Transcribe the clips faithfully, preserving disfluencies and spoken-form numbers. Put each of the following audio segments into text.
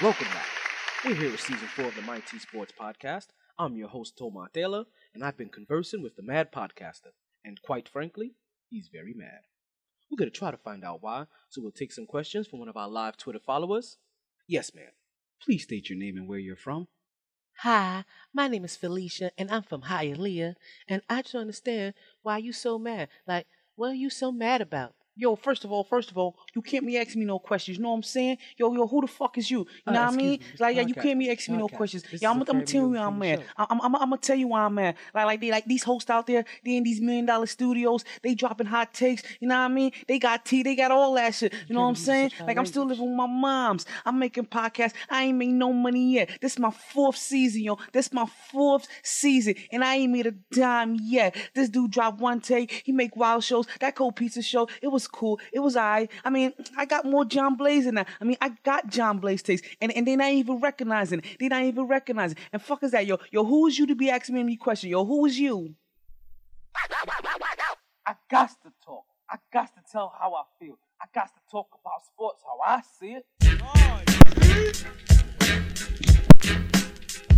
Welcome back. We're here with season four of the MyTSports podcast. I'm your host, Toma Taylor, and I've been conversing with the Mad Podcaster. And quite frankly, he's very mad. We're going to try to find out why, so we'll take some questions from one of our live Twitter followers. Yes, ma'am. Please state your name and where you're from. Hi, my name is Felicia, and I'm from Hialeah, and I just don't understand why you so mad. Like, what are you so mad about? Yo, first of all, first of all, you can't be asking me no questions. You know what I'm saying? Yo, yo, who the fuck is you? You uh, know what I mean? Me. Like, yeah, you can't be asking me no questions. This yeah, I'm gonna tell you why I'm mad. I'm, I'm, I'm gonna tell you why I'm mad. Like, like, they, like these hosts out there, they in these million dollar studios, they dropping hot takes. You know what I mean? They got tea, they got all that shit. You, you know what I'm saying? Like, I'm still living with my moms. I'm making podcasts. I ain't made no money yet. This is my fourth season, yo. This is my fourth season, and I ain't made a dime yet. This dude dropped one take. He make wild shows. That Cold Pizza show, it was cool. It was alright. I mean, I got more John Blaze than that. I mean, I got John Blaze taste, and, and they're not even recognizing it. They're not even recognizing it. And fuck is that, yo? Yo, who is you to be asking me any question? Yo, who is you? I got to talk. I got to tell how I feel. I got to talk about sports, how I see it.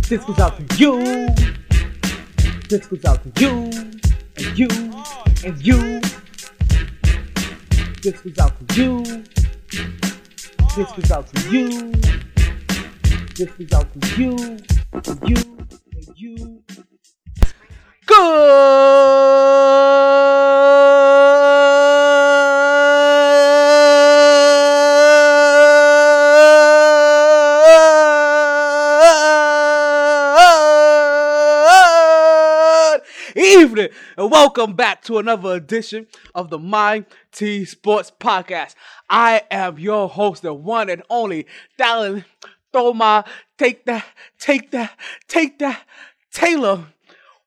This goes out to you. This goes out to you. And you. And you. This was out to you. This was out to you. This was out to you. To you. To you. Good evening, and welcome back to another edition of the MyTSports podcast. I am your host, the one and only Dallin Toma. Take that, take that, take that, Taylor.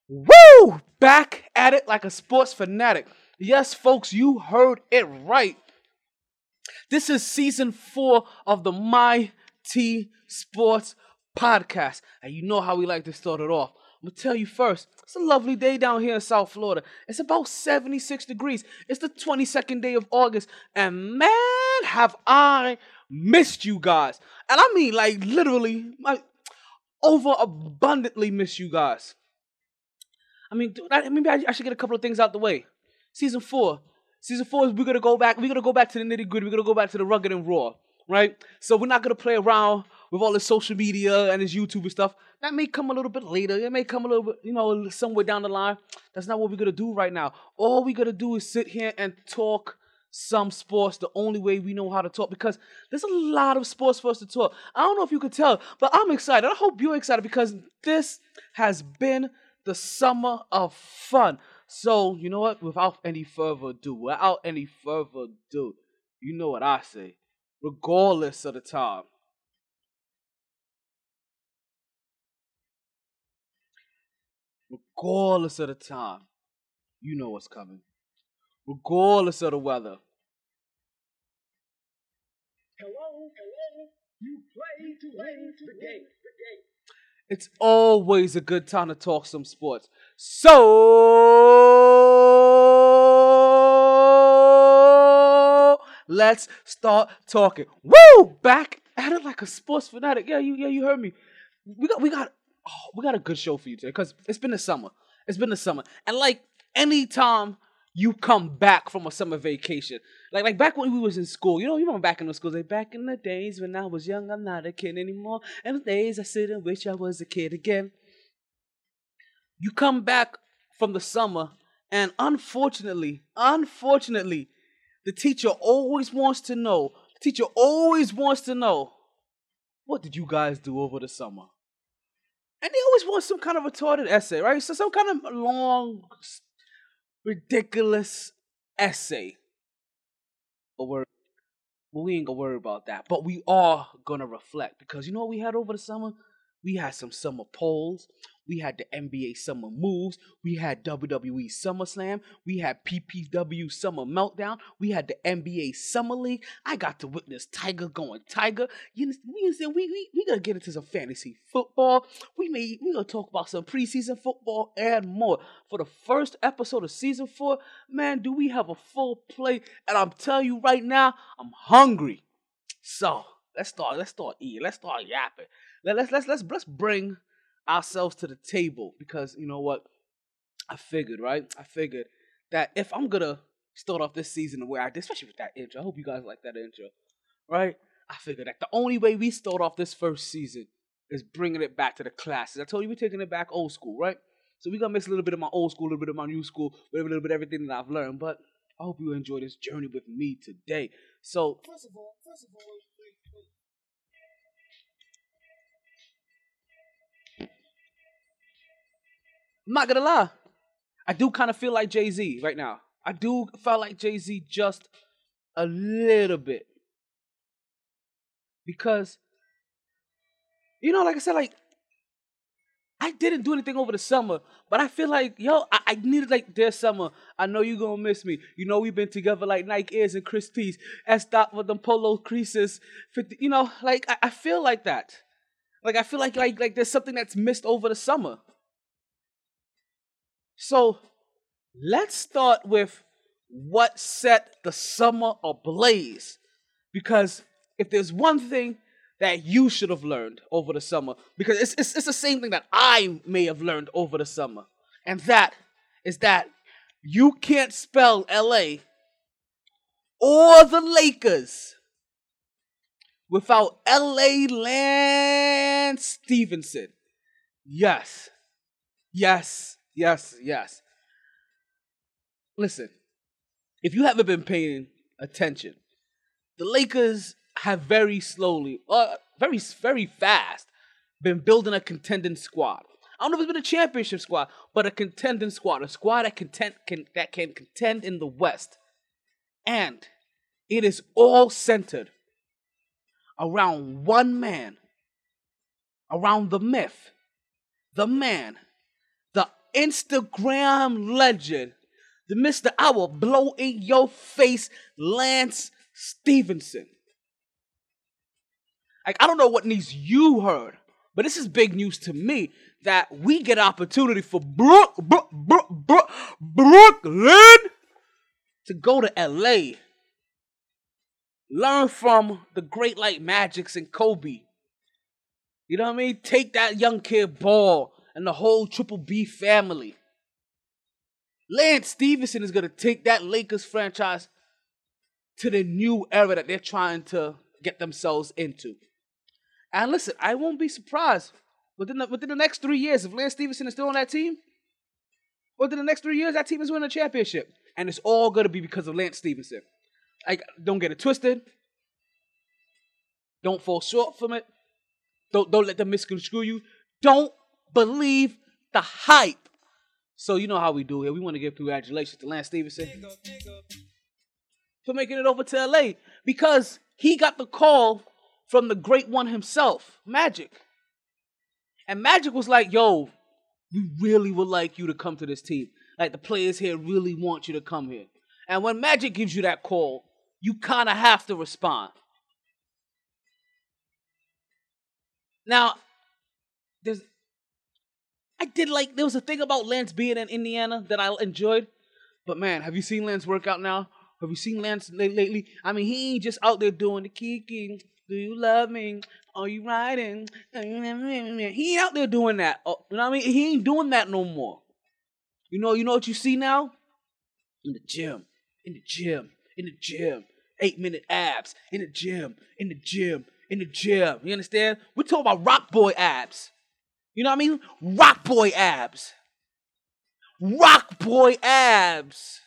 Woo! Back at it like a sports fanatic. Yes, folks, you heard it right. This is season four of the MyTSports podcast, and you know how we like to start it off. I'm going to tell you first, it's a lovely day down here in South Florida. It's about seventy-six degrees. It's the twenty-second day of August. And man, have I missed you guys. And I mean, like, literally, like, overabundantly missed you guys. I mean, dude, I, maybe I, I should get a couple of things out the way. Season four. Season four is we're going to go back. We're going to go back to the nitty-gritty. We're going to go back to the rugged and raw, right? So we're not going to play around with all this social media and this YouTube and stuff. That may come a little bit later. It may come a little bit, you know, somewhere down the line. That's not what we're going to do right now. All we're going to do is sit here and talk some sports the only way we know how to talk, because there's a lot of sports for us to talk. I don't know if you could tell, but I'm excited. I hope you're excited, because this has been the summer of fun. So, you know what? Without any further ado, without any further ado, you know what I say. Regardless of the time. Regardless of the time, you know what's coming. Regardless of the weather. Hello, hello, you play to win the game. It's always a good time to talk some sports. So, let's start talking. Woo! Back at it like a sports fanatic. Yeah, you, yeah, you heard me. We got, we got. Oh, we got a good show for you today, because it's been the summer. It's been the summer. And like any time you come back from a summer vacation, like like back when we was in school, you know, you remember back in the school, like back in the days when I was young, I'm not a kid anymore. And the days I sit and wish I was a kid again. You come back from the summer, and unfortunately, unfortunately, the teacher always wants to know, the teacher always wants to know, what did you guys do over the summer? And they always want some kind of retarded essay, right? So some kind of long, ridiculous essay. But we're, well, we ain't going to worry about that. But we are going to reflect. Because you know what we had over the summer? We had some summer polls. We had the N B A summer moves. We had W W E SummerSlam. We had P P W Summer Meltdown. We had the N B A Summer League. I got to witness Tiger going Tiger. You understand? We we we gonna get into some fantasy football. We may we gonna talk about some preseason football and more. For the first episode of season four, man, do we have a full plate? And I'm telling you right now, I'm hungry. So let's start. Let's start eating. Let's start yapping. Let, let's let's let's let's bring ourselves to the table, because you know what, I figured, right? I figured that if I'm gonna start off this season the way I did, especially with that intro, I hope you guys like that intro, right? I figured that the only way we start off this first season is bringing it back to the classics. I told you we're taking it back old school, right? So we're gonna mix a little bit of my old school, a little bit of my new school, a little bit of everything that I've learned, but I hope you enjoy this journey with me today. So, first of all, first of all, wait, wait. I'm not gonna lie, I do kind of feel like Jay-Z right now. I do feel like Jay-Z just a little bit. Because, you know, like I said, like, I didn't do anything over the summer, but I feel like, yo, I, I needed, like, their summer. I know you're gonna miss me. You know, we've been together like Nike Airs and Christie's, and stop with them polo creases. fifty, you know, like, I, I feel like that. Like, I feel like, like, like there's something that's missed over the summer. So let's start with what set the summer ablaze. Because if there's one thing that you should have learned over the summer, because it's, it's, it's the same thing that I may have learned over the summer, and that is that you can't spell L A or the Lakers without L A Lance Stephenson. Yes. Yes. Yes, yes. Listen, if you haven't been paying attention, the Lakers have very slowly, uh, very, very fast, been building a contending squad. I don't know if it's been a championship squad, but a contending squad, a squad that content, can, that can contend in the West. And it is all centered around one man, around the myth, the man, Instagram legend, the Mister I will blow in your face, Lance Stephenson. Like, I don't know what news you heard, but this is big news to me that we get opportunity for Brook, Brook, Brook, Brook, Brooklyn to go to L A, learn from the great like Magics and Kobe. You know what I mean? Take that young kid ball. And the whole Triple B family. Lance Stephenson is going to take that Lakers franchise to the new era that they're trying to get themselves into. And listen, I won't be surprised within the, within the next three years if Lance Stephenson is still on that team. Within the next three years, that team is winning a championship, and it's all going to be because of Lance Stephenson. Like, don't get it twisted. Don't fall short from it. Don't don't let them misconstrue you. Don't believe the hype. So you know how we do here. We want to give congratulations to Lance Stephenson for making it over to L A, because he got the call from the great one himself, Magic. And Magic was like, yo, we really would like you to come to this team. Like, the players here really want you to come here. And when Magic gives you that call, you kind of have to respond. Now, there's I did like, there was a thing about Lance being in Indiana that I enjoyed. But man, have you seen Lance work out now? Have you seen Lance lately? I mean, he ain't just out there doing the kiki. Do you love me? Are you riding? He ain't out there doing that. You know what I mean? He ain't doing that no more. You know, you know what you see now? In the gym. In the gym. In the gym. Eight-minute abs. In the gym. In the gym. In the gym. You understand? We're talking about rock boy abs. You know what I mean? Rock boy abs. Rock boy abs.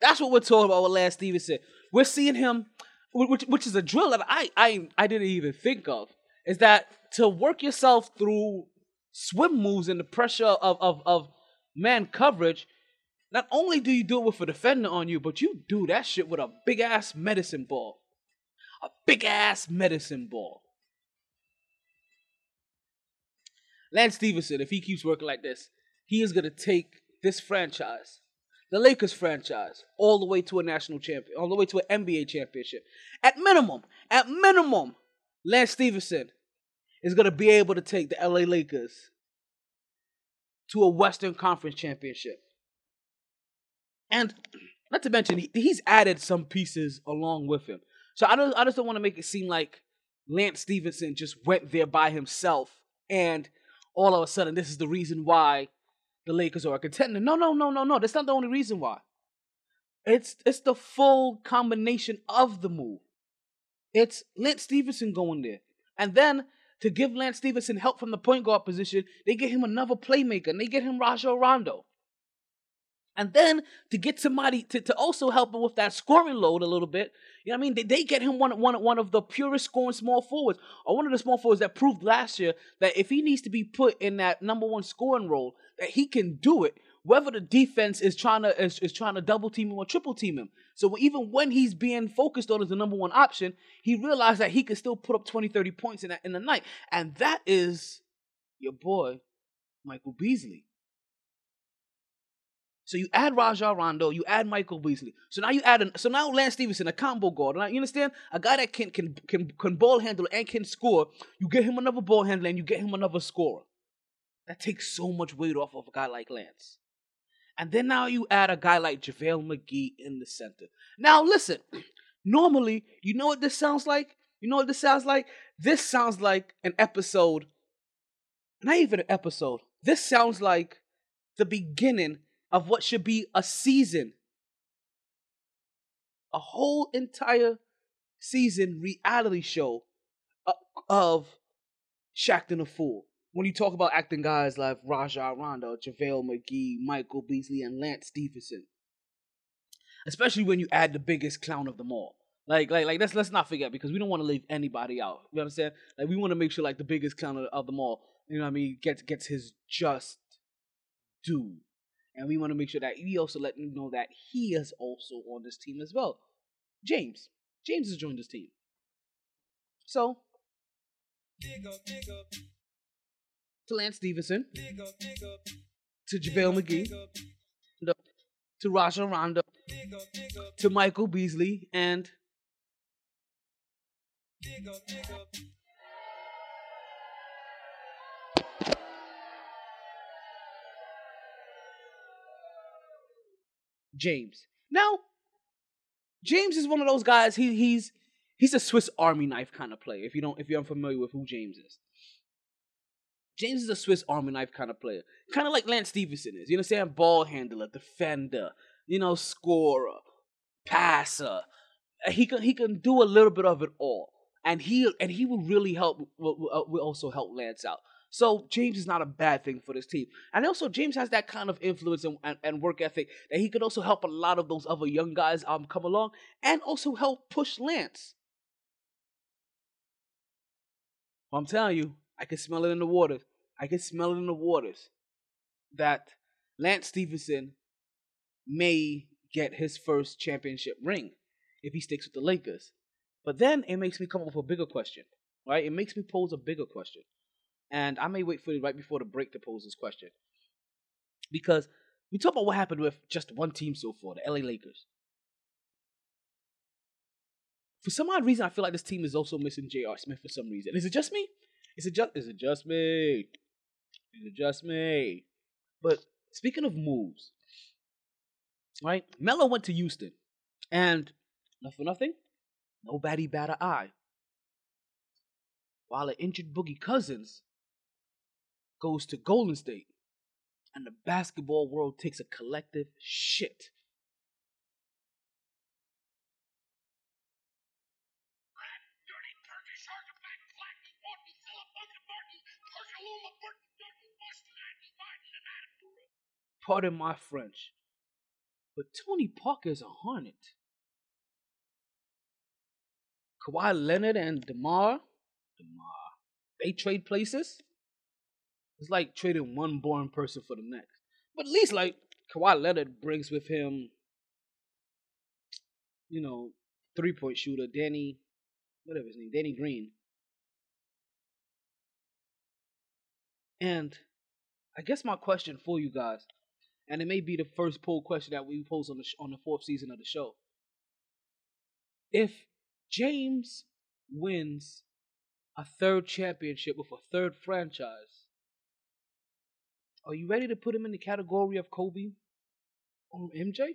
That's what we're talking about with Lance Stephenson. We're seeing him, which, which is a drill that I, I, I didn't even think of, is that to work yourself through swim moves and the pressure of, of, of man coverage, not only do you do it with a defender on you, but you do that shit with a big-ass medicine ball. A big-ass medicine ball. Lance Stephenson, if he keeps working like this, he is going to take this franchise, the Lakers franchise, all the way to a national champion, all the way to an N B A championship. At minimum, at minimum, Lance Stephenson is going to be able to take the L A Lakers to a Western Conference championship. And not to mention, he, he's added some pieces along with him. So I, don't, I just don't want to make it seem like Lance Stephenson just went there by himself and all of a sudden this is the reason why the Lakers are a contender. No, no, no, no, no. That's not the only reason why. It's, it's the full combination of the move. It's Lance Stephenson going there. And then to give Lance Stephenson help from the point guard position, they get him another playmaker and they get him Rajon Rondo. And then to get somebody to, to also help him with that scoring load a little bit, you know what I mean? They, they get him one, one, one of the purest scoring small forwards, or one of the small forwards that proved last year that if he needs to be put in that number one scoring role, that he can do it, whether the defense is trying to is, is trying to double team him or triple team him. So even when he's being focused on as the number one option, he realized that he could still put up twenty, thirty points in, that, in the night. And that is your boy, Michael Beasley. So you add Rajon Rondo, you add Michael Beasley. So now you add, an, so now Lance Stephenson, a combo guard. You understand? A guy that can, can can can ball handle and can score. You get him another ball handler and you get him another scorer. That takes so much weight off of a guy like Lance. And then now you add a guy like JaVale McGee in the center. Now listen, normally, you know what this sounds like? You know what this sounds like? This sounds like an episode, not even an episode. This sounds like the beginning of what should be a season. A whole entire season reality show of Shaqtin' a Fool. When you talk about acting guys like Rajon Rondo, JaVale McGee, Michael Beasley, and Lance Stephenson. Especially when you add the biggest clown of them all. Like, like, like. Let's let's not forget, because we don't want to leave anybody out. You know what I'm saying? Like, we want to make sure like the biggest clown of, of them all, you know what I mean, gets gets his just due. And we want to make sure that we also let you know that he is also on this team as well. James. James has joined this team. So, to Lance Stephenson, to JaVale McGee, to Rajon Rondo, to Michael Beasley, and James. Now, James is one of those guys. He he's he's a Swiss Army knife kind of player. If you don't, if you're unfamiliar with who James is, James is a Swiss Army knife kind of player, kind of like Lance Stephenson is. You know what I'm saying? Ball handler, defender, you know, scorer, passer. He can he can do a little bit of it all, and he and he will really help. Will, will also help Lance out. So James is not a bad thing for this team. And also James has that kind of influence and, and, and work ethic that he could also help a lot of those other young guys um, come along and also help push Lance. Well, I'm telling you, I can smell it in the waters. I can smell it in the waters that Lance Stephenson may get his first championship ring if he sticks with the Lakers. But then it makes me come up with a bigger question, right? It makes me pose a bigger question. And I may wait for you right before the break to pose this question. Because we talk about what happened with just one team so far, the L A Lakers. For some odd reason, I feel like this team is also missing J R. Smith for some reason. Is it just me? Is it just, is it just me? Is it just me? But speaking of moves, right? Melo went to Houston. And not for nothing, nobody bat an eye. While an injured Boogie Cousins goes to Golden State, and the basketball world takes a collective shit. Pardon my French, but Tony Parker is a hornet. Kawhi Leonard and DeMar. DeMar. They trade places. It's like trading one boring person for the next. But at least, like, Kawhi Leonard brings with him, you know, three-point shooter, Danny, whatever his name, Danny Green. And I guess my question for you guys, and it may be the first poll question that we pose on the, sh- on the fourth season of the show. If James wins a third championship with a third franchise, are you ready to put him in the category of Kobe or M J?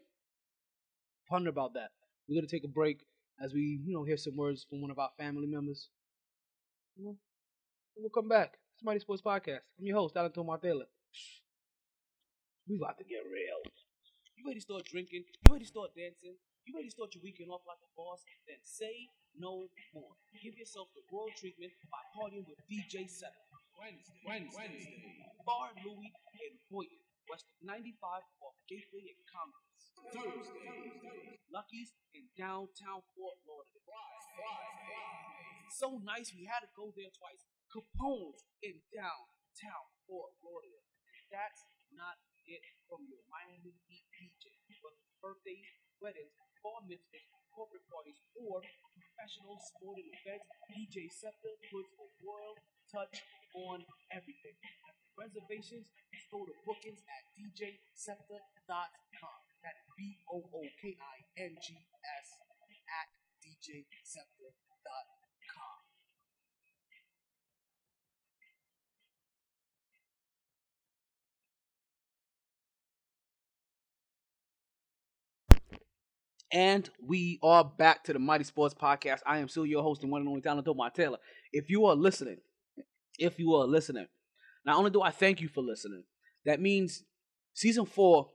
Ponder about that. We're going to take a break as we, you know, hear some words from one of our family members. We'll, we'll come back. It's Mighty Sports Podcast. I'm your host, Alan Tomartella. We about to get real. You ready to start drinking? You ready to start dancing? You ready to start your weekend off like a boss? Then say no more. Give yourself the world treatment by partying with D J Scepter. Wednesday, Wednesday, Wednesday. Bar Louie and Boyer, West ninety-five off Gateway and Congress. Thursday, Thursday. Lucky's in downtown Fort Lauderdale. So nice we had to go there twice. Capone's in downtown Fort Lauderdale. That's not it from your Miami Heat D J. But birthdays, weddings, bar mitzvahs, corporate parties, or professional sporting events, D J Scepter puts a world touch on everything. Reservations, go to bookings at D J Scepter dot com. That is B O O K I N G S at D J Scepter dot com. And we are back to the Mighty Sports Podcast. I am still your host and one and only Talent Todd Martella. If you are listening, if you are listening, not only do I thank you for listening, that means season four,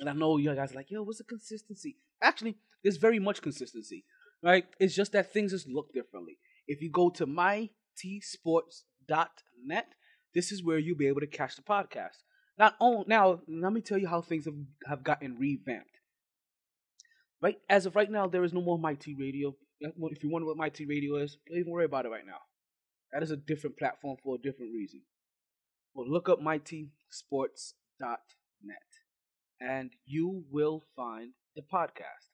and I know you guys are like, yo, what's the consistency? Actually, there's very much consistency, right? It's just that things just look differently. If you go to my T sports dot net, this is where you'll be able to catch the podcast. Not only, now, let me tell you how things have, have gotten revamped. Right? As of right now, there is no more MyT Radio. If you wonder what MyT Radio is, don't even worry about it right now. That is a different platform for a different reason. Well, look up mighty sports dot net, and you will find the podcast.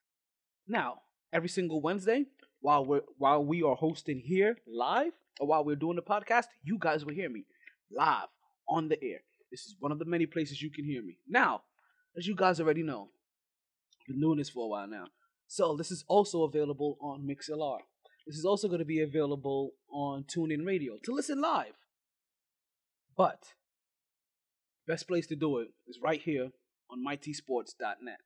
Now, every single Wednesday, while we're while we are hosting here live, or while we're doing the podcast, you guys will hear me live on the air. This is one of the many places you can hear me. Now, as you guys already know, I've been doing this for a while now. So this is also available on MixLR. This is also going to be available on TuneIn Radio to listen live. But best place to do it is right here on mighty sports dot net.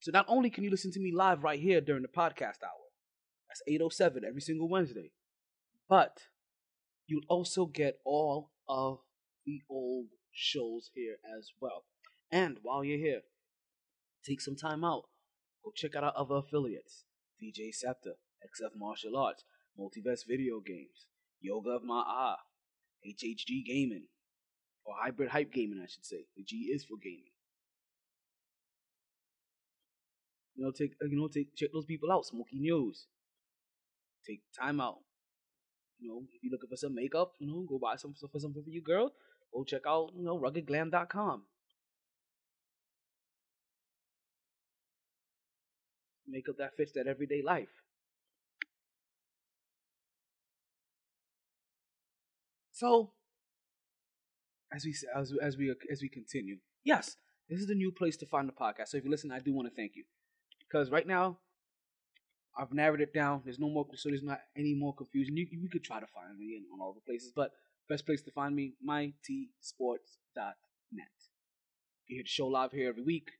So not only can you listen to me live right here during the podcast hour, that's eight oh seven every single Wednesday, but you'll also get all of the old shows here as well. And while you're here, take some time out. Go check out our other affiliates. D J Scepter, X F Martial Arts, Multiverse Video Games, Yoga of My Eye, H H G Gaming, or Hybrid Hype Gaming, I should say. The G is for gaming. You know, take you know, take check those people out. Smokey News. Take time out. You know, if you're looking for some makeup, you know, go buy some stuff for something for your girl. Go check out, you know, rugged glam dot com. Makeup that fits that everyday life. So, as we as as we as we continue, yes, this is the new place to find the podcast. So if you listen, I do want to thank you, because right now I've narrowed it down. There's no more, so there's not any more confusion. You you could try to find me on all the places, but best place to find me, mighty sports dot net. You hear the show live here every week,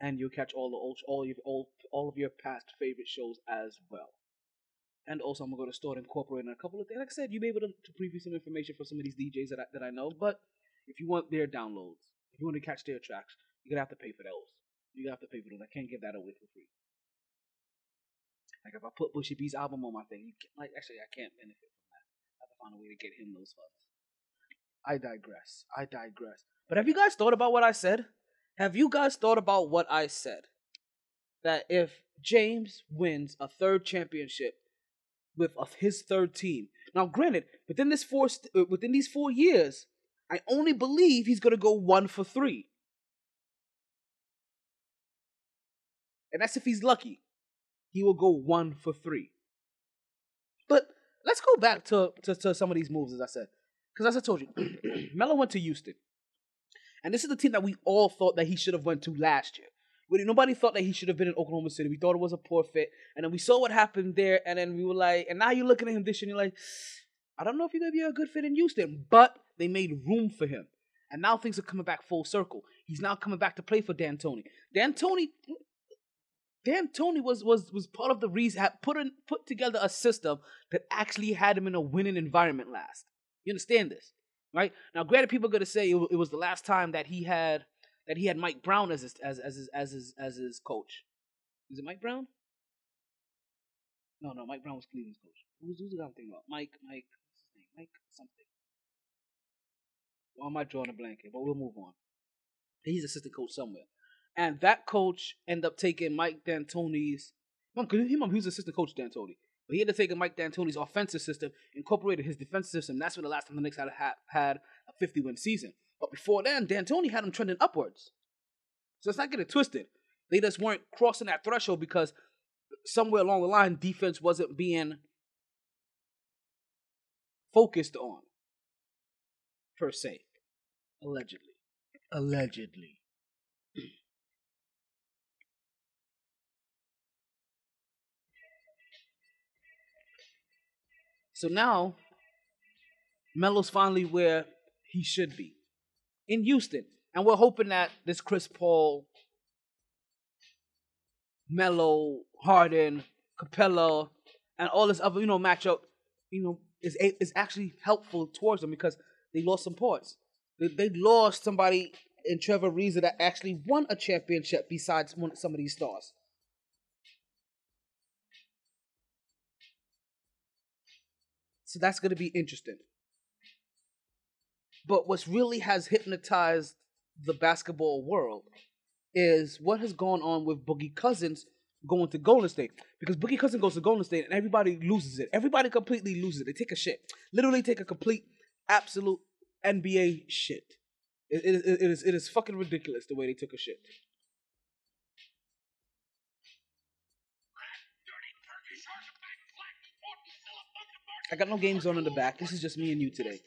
and you'll catch all the old, all your all all of your past favorite shows as well. And also, I'm going to go to store and incorporate in a couple of things. Like I said, you'll be able to, to preview some information for some of these D Js that I, that I know. But if you want their downloads, if you want to catch their tracks, you're going to have to pay for those. You're going to have to pay for those. I can't give that away for free. Like if I put Bushy B's album on my thing, you can't, like actually, I can't benefit from that. I have to find a way to get him those funds. I digress. I digress. But have you guys thought about what I said? Have you guys thought about what I said? That if James wins a third championship, with his third team. Now, granted, within this four st- within these four years, I only believe he's going to go one for three. And that's if he's lucky. He will go one for three. But let's go back to, to, to some of these moves, as I said. Because as I told you, Melo went to Houston. And this is the team that we all thought that he should have went to last year. Nobody thought that he should have been in Oklahoma City. We thought it was a poor fit. And then we saw what happened there. And then we were like, and now you're looking at him this year and you're like, I don't know if you're going to be a good fit in Houston. But they made room for him. And now things are coming back full circle. He's now coming back to play for D'Antoni. D'Antoni, D'Antoni was, was, was part of the reason, had put, in, put together a system that actually had him in a winning environment last. You understand this, right? Now, granted, people are going to say it, it was the last time that he had... That he had Mike Brown as his as as his, as his as his coach. Is it Mike Brown? No, no, Mike Brown was Cleveland's coach. Who's who's the guy I'm thinking about? Mike, Mike, what's his name? Mike something. Well, I might draw in a blank here, but we'll move on. He's assistant coach somewhere, and that coach ended up taking Mike D'Antoni's. Mom, he mom, he was assistant coach D'Antoni, but he ended up taking Mike D'Antoni's offensive system, incorporated his defensive system. That's when the last time the Knicks had a, had a fifty-win season. But before then, D'Antoni had him trending upwards. So let's not get it twisted. They just weren't crossing that threshold because somewhere along the line, defense wasn't being focused on, per se. Allegedly. Allegedly. So now, Melo's finally where he should be. In Houston. And we're hoping that this Chris Paul, Melo, Harden, Capella, and all this other, you know, matchup, you know, is is actually helpful towards them because they lost some parts. They, they lost somebody in Trevor Ariza that actually won a championship besides one, some of these stars. So that's going to be interesting. But what's really has hypnotized the basketball world is what has gone on with Boogie Cousins going to Golden State. Because Boogie Cousins goes to Golden State and everybody loses it. Everybody completely loses it. They take a shit. Literally take a complete, absolute N B A shit. It, it, it, is, it is fucking ridiculous the way they took a shit. I got no games on in the back. This is just me and you today.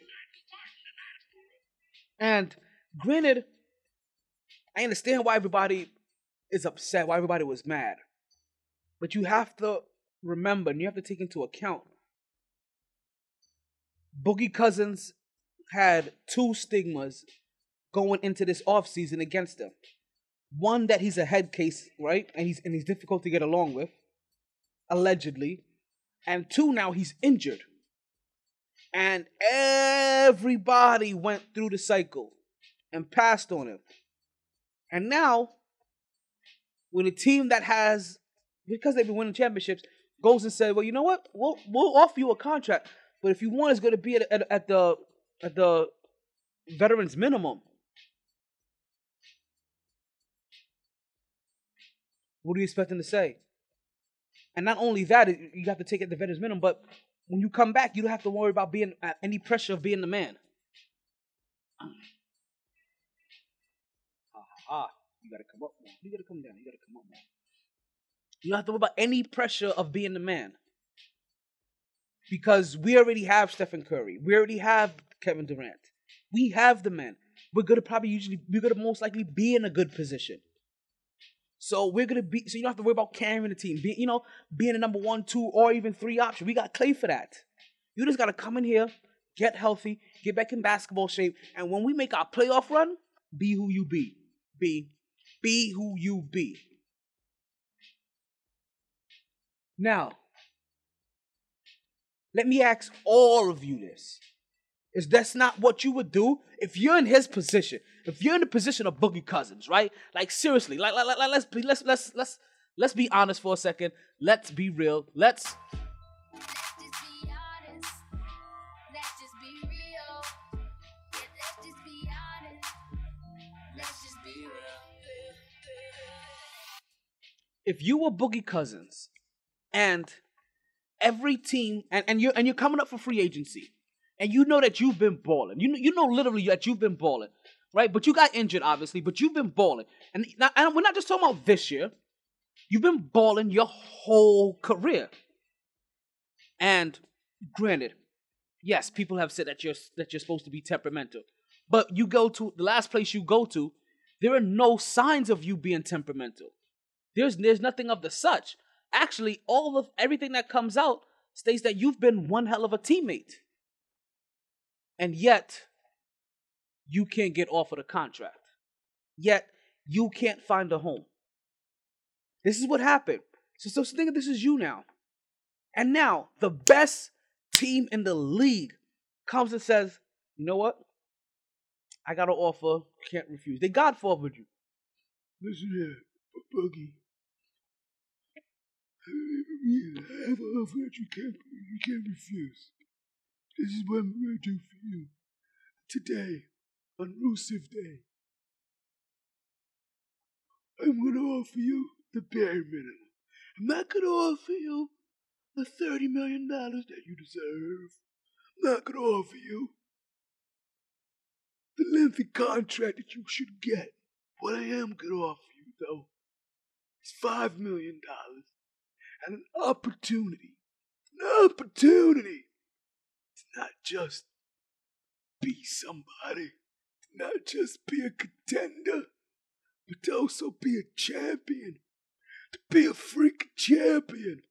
And granted, I understand why everybody is upset, why everybody was mad. But you have to remember and you have to take into account Boogie Cousins had two stigmas going into this offseason against him. One, that he's a head case, right? And he's and he's difficult to get along with, allegedly. And two, now he's injured. And everybody went through the cycle and passed on him. And now, when a team that has, because they've been winning championships, goes and says, well, you know what? We'll, we'll offer you a contract. But if you want, it's going to be at, at, at the at the veterans minimum. What do you expect them to say? And not only that, you have to take it at the veterans minimum, but when you come back, you don't have to worry about being uh, any pressure of being the man. Ha ha ha. You gotta come up now. You gotta come down. You gotta come up now. You don't have to worry about any pressure of being the man. Because we already have Stephen Curry. We already have Kevin Durant. We have the man. We're gonna probably usually, we're gonna most likely be in a good position. So we're gonna be. So you don't have to worry about carrying the team, be, you know, being a number one, two, or even three option. We got Clay for that. You just gotta come in here, get healthy, get back in basketball shape, and when we make our playoff run, be who you be, be, be who you be. Now, let me ask all of you this: is that's not what you would do if you're in his position? If you're in the position of Boogie Cousins, right? Like seriously, like, like, like let's be let's let's let's let's be honest for a second. Let's be real. Let's Let's just be honest. Let's just be real. Yeah, let's just be honest. Let's just be real. If you were Boogie Cousins and every team and, and you're and you're coming up for free agency and you know that you've been balling. You know, you know literally that you've been balling. Right, but you got injured, obviously. But you've been balling, and, and we're not just talking about this year. You've been balling your whole career. And granted, Yes, people have said that you're that you're supposed to be temperamental. But you go to the last place you go to, there are no signs of you being temperamental. There's there's nothing of the such. Actually, all of everything that comes out states that you've been one hell of a teammate. And yet, you can't get offered a contract. Yet, you can't find a home. This is what happened. So, so think of this as you now. And now, the best team in the league comes and says, you know what? I got an offer. Can't refuse. They God-forwarded you. Listen here, Boogie. I have an offer that you can't, you can't refuse. This is what I'm going to do for you. Today, on Rusev Day, I'm going to offer you the bare minimum. I'm not going to offer you the thirty million dollars that you deserve. I'm not going to offer you the lengthy contract that you should get. What I am going to offer you, though, is five million dollars and an opportunity. An opportunity! Not just be somebody, not just be a contender, but to also be a champion, to be a freaking champion.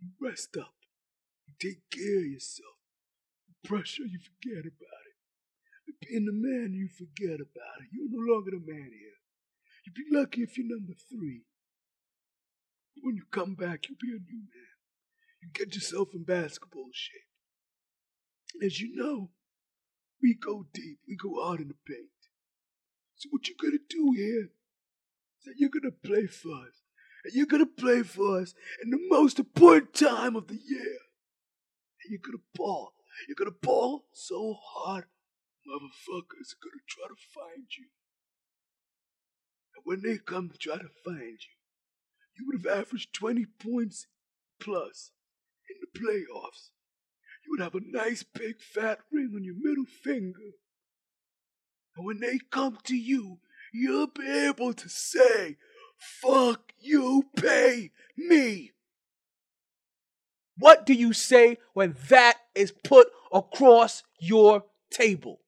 You rest up, you take care of yourself, the pressure, you forget about it. Being the man, you forget about it. You're no longer the man here. You'd be lucky if you're number three. When you come back, you'll be a new man. You get yourself in basketball shape. As you know, we go deep. We go hard in the paint. So what you're going to do here is that you're going to play for us. And you're going to play for us in the most important time of the year. And you're going to ball. You're going to ball so hard, motherfuckers are going to try to find you. And when they come to try to find you, you would have averaged twenty points plus in the playoffs. You would have a nice big fat ring on your middle finger. And when they come to you, you'll be able to say, fuck you, pay me. What do you say when that is put across your table?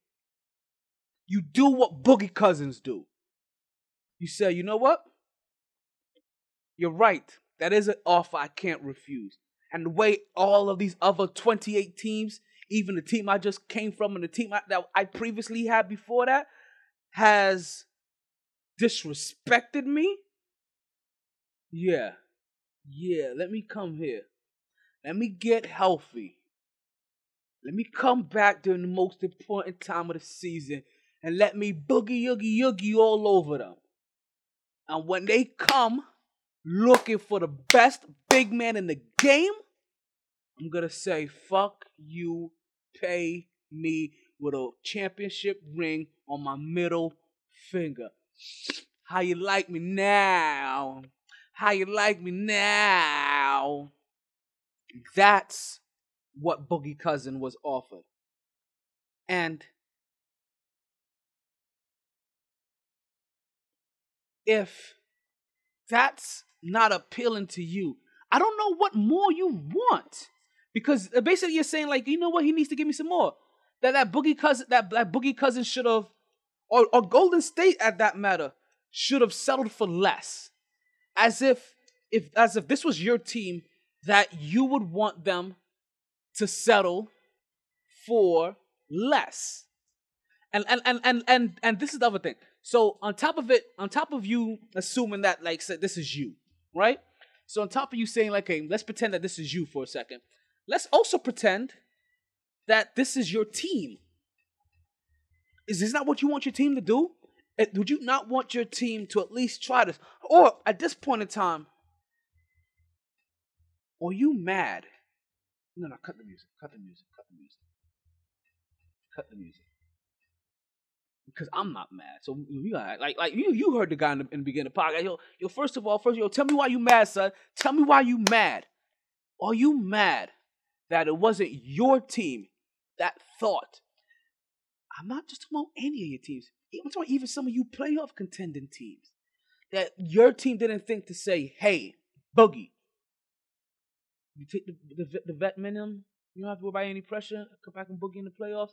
You do what Boogie Cousins do. You say, you know what? You're right. That is an offer I can't refuse. And the way all of these other twenty-eight teams, even the team I just came from and the team I, that I previously had before that, has disrespected me. Yeah. Yeah, let me come here. Let me get healthy. Let me come back during the most important time of the season and let me boogie, yoogie, yoogie all over them. And when they come looking for the best big man in the game, I'm going to say, fuck you, pay me, with a championship ring on my middle finger. How you like me now? How you like me now? That's what Boogie Cousin was offered. And if that's not appealing to you, I don't know what more you want, because basically you're saying, like, you know what, he needs to give me some more. That that Boogie Cousin, that, that Boogie Cousin should have, or, or Golden State at that matter, should have settled for less. As if, if as if this was your team, that you would want them to settle for less. And and and and and, and this is the other thing. So on top of it, on top of you assuming that, like, so this is you, right? So on top of you saying, like, hey, let's pretend that this is you for a second. Let's also pretend that this is your team. Is this not what you want your team to do? Would you not want your team to at least try this? Or at this point in time, are you mad? No, no, cut the music, cut the music, cut the music. Cut the music. Because I'm not mad. So you got, like, like you you heard the guy in the, in the beginning of the podcast. Yo, yo, first of all, first, yo, tell me why you mad, son. Tell me why you mad. Are you mad that it wasn't your team that thought? I'm not just talking about any of your teams. I'm talking about even some of you playoff contending teams. That your team didn't think to say, hey, Boogie, you take the, the, the vet minimum, You don't have to worry about any pressure. Come back and book in the playoffs.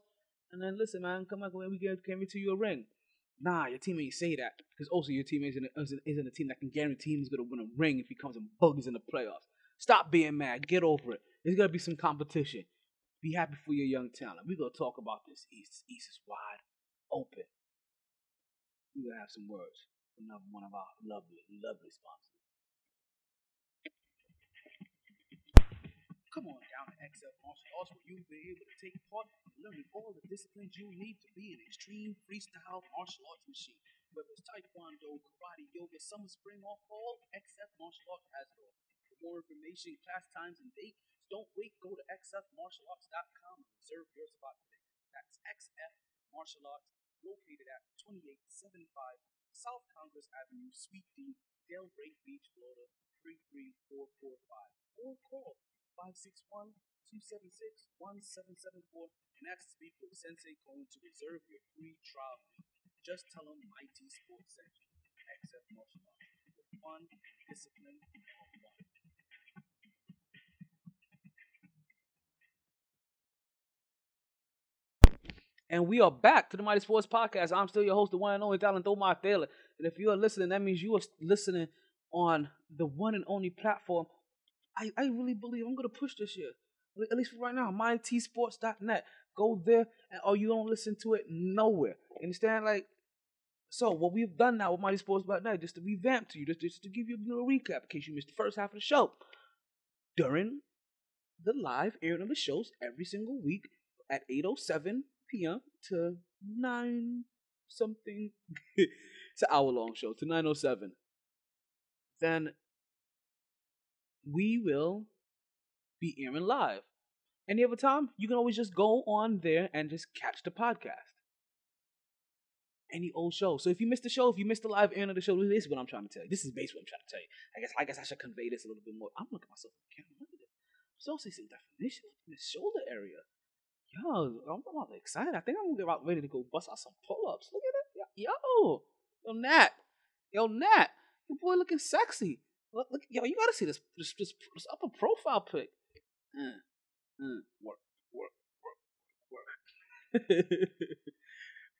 And then listen, man, come back when we can guarantee you a ring. Nah, your team ain't say that. Because also your team isn't a, isn't a team that can guarantee he's going to win a ring if he comes and bugs in the playoffs. Stop being mad. Get over it. There's going to be some competition. Be happy for your young talent. We're going to talk about this. East, East is wide open. We're going to have some words from another one of our lovely, lovely sponsors. Come on down to X F Martial Arts where you'll be able to take part in learning all the disciplines you need to be an extreme freestyle martial arts machine. Whether it's taekwondo, karate, yoga, summer, spring, or fall, X F Martial Arts has it all. For more information, class times, and dates, don't wait. Go to x f martial arts dot com and reserve your spot today. That's X F Martial Arts, located at twenty-eight seventy-five South Congress Avenue, Suite D, Delray Beach, Florida, three three four four five. Or call five six one, two seven six, one seven seven four and ask to speak with Sensei Cohen to reserve your free trial week. Just tell him MyTSports sent you. X F Martial Arts with fun, discipline, and fun. And we are back to the Mighty Sports Podcast. I'm still your host, the one and only Dallin Thomar Taylor. And if you are listening, that means you are listening on the one and only platform. I, I really believe I'm going to push this year, at least for right now, my t sports dot net. Go there, and oh, you don't listen to it nowhere. Understand? Like, so what we've done now with my t sports dot net, just to revamp to you, just, just to give you a little recap in case you missed the first half of the show. During the live airing of the shows every single week at eight oh seven p.m. to nine something. It's an hour-long show, to nine oh seven. Then we will be airing live. Any other time, you can always just go on there and just catch the podcast. Any old show. So if you missed the show, if you missed the live airing of the show, this is what I'm trying to tell you. This is basically what I'm trying to tell you. I guess I guess I should convey this a little bit more. I'm looking at myself in the camera. Look at this. There's also some definition in the shoulder area. Yo, I'm about excited. I think I'm going to get about ready to go bust out some pull-ups. Look at that. Yo. Yo, Nat. Yo, Nat. Your boy looking sexy. Look, look, yo, you gotta see this this, this, this upper profile pic. Mm, mm, work, work, work, work, work.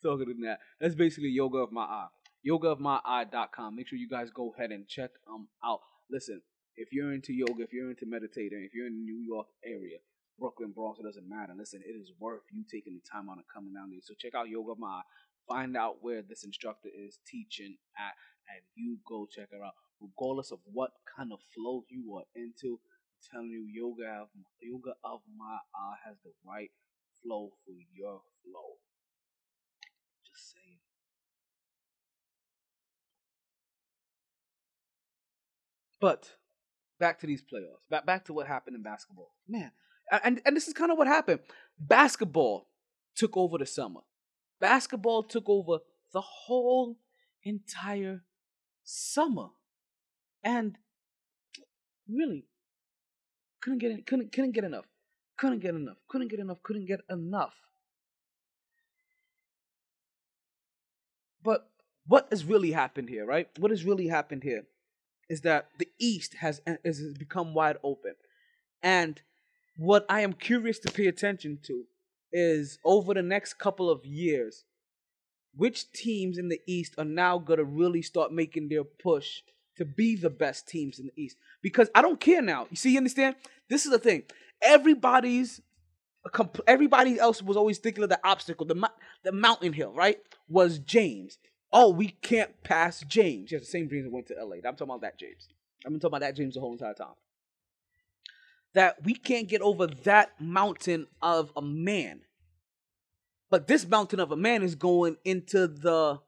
Talking to that, that's basically Yoga of My Eye. yoga of my eye dot com. Make sure you guys go ahead and check them out. Listen, if you're into yoga, if you're into meditating, if you're in the New York area, Brooklyn, Bronx, it doesn't matter. Listen, it is worth you taking the time out and coming down there. So check out Yoga of My Eye. Find out where this instructor is teaching at, and you go check her out. Regardless of what kind of flow you are into, I'm telling you, yoga, yoga of My Eye has the right flow for your flow. Just saying. But back to these playoffs. Back back to what happened in basketball, man. And and this is kind of what happened. Basketball took over the summer. Basketball took over the whole entire summer. And really, couldn't get in, couldn't couldn't get enough, couldn't get enough, couldn't get enough, couldn't get enough. But what has really happened here, right? What has really happened here is that the East has has become wide open, and what I am curious to pay attention to is over the next couple of years, which teams in the East are now gonna really start making their push to be the best teams in the East. Because I don't care now. You see, you understand? This is the thing. Everybody's, everybody else was always thinking of the obstacle, the the mountain hill, right? Was James. Oh, we can't pass James. He has the same reason went to L A. I'm talking about that James. I've been talking about that James the whole entire time. That we can't get over that mountain of a man. But this mountain of a man is going into the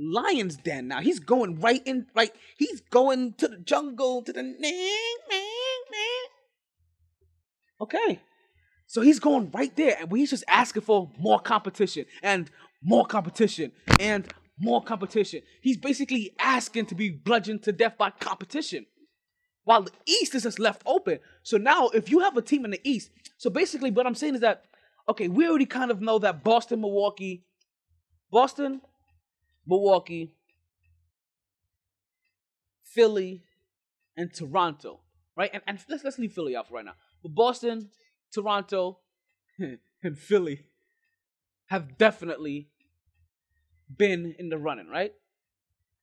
lion's den now. He's going right in, like, he's going to the jungle, to the... Okay. So he's going right there, and he's just asking for more competition, and more competition, and more competition. He's basically asking to be bludgeoned to death by competition, while the East is just left open. So now, if you have a team in the East, so basically what I'm saying is that, okay, we already kind of know that Boston, Milwaukee, Boston... Milwaukee, Philly, and Toronto, right? And, and let's let's leave Philly out for right now. But Boston, Toronto, and Philly have definitely been in the running, right?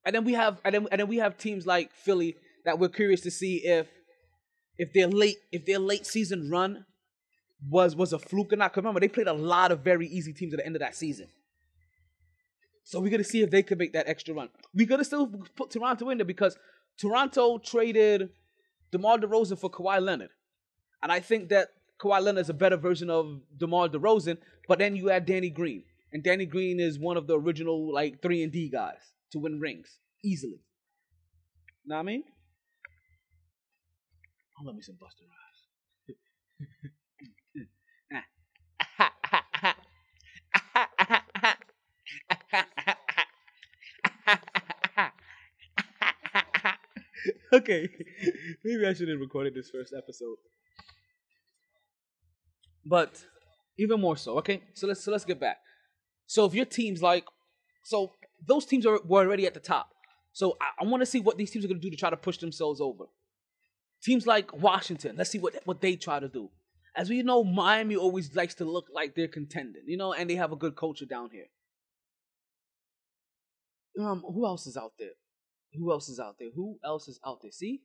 And then we have and then, and then we have teams like Philly that we're curious to see if if their late if their late season run was was a fluke or not. Because remember, they played a lot of very easy teams at the end of that season. So we're gonna see if they could make that extra run. We're gonna still put Toronto in there because Toronto traded DeMar DeRozan for Kawhi Leonard. And I think that Kawhi Leonard is a better version of DeMar DeRozan, but then you add Danny Green. And Danny Green is one of the original, like, three and D guys to win rings easily. Know what I mean? I'll let me some Buster Rhymes. Okay. Maybe I should have recorded this first episode. But even more so, okay? So let's so let's get back. So if your team's like, so those teams are, were already at the top. So I, I want to see what these teams are going to do to try to push themselves over. Teams like Washington, let's see what, what they try to do. As we know, Miami always likes to look like they're contending, you know, and they have a good culture down here. Um, who else is out there? Who else is out there? Who else is out there? See?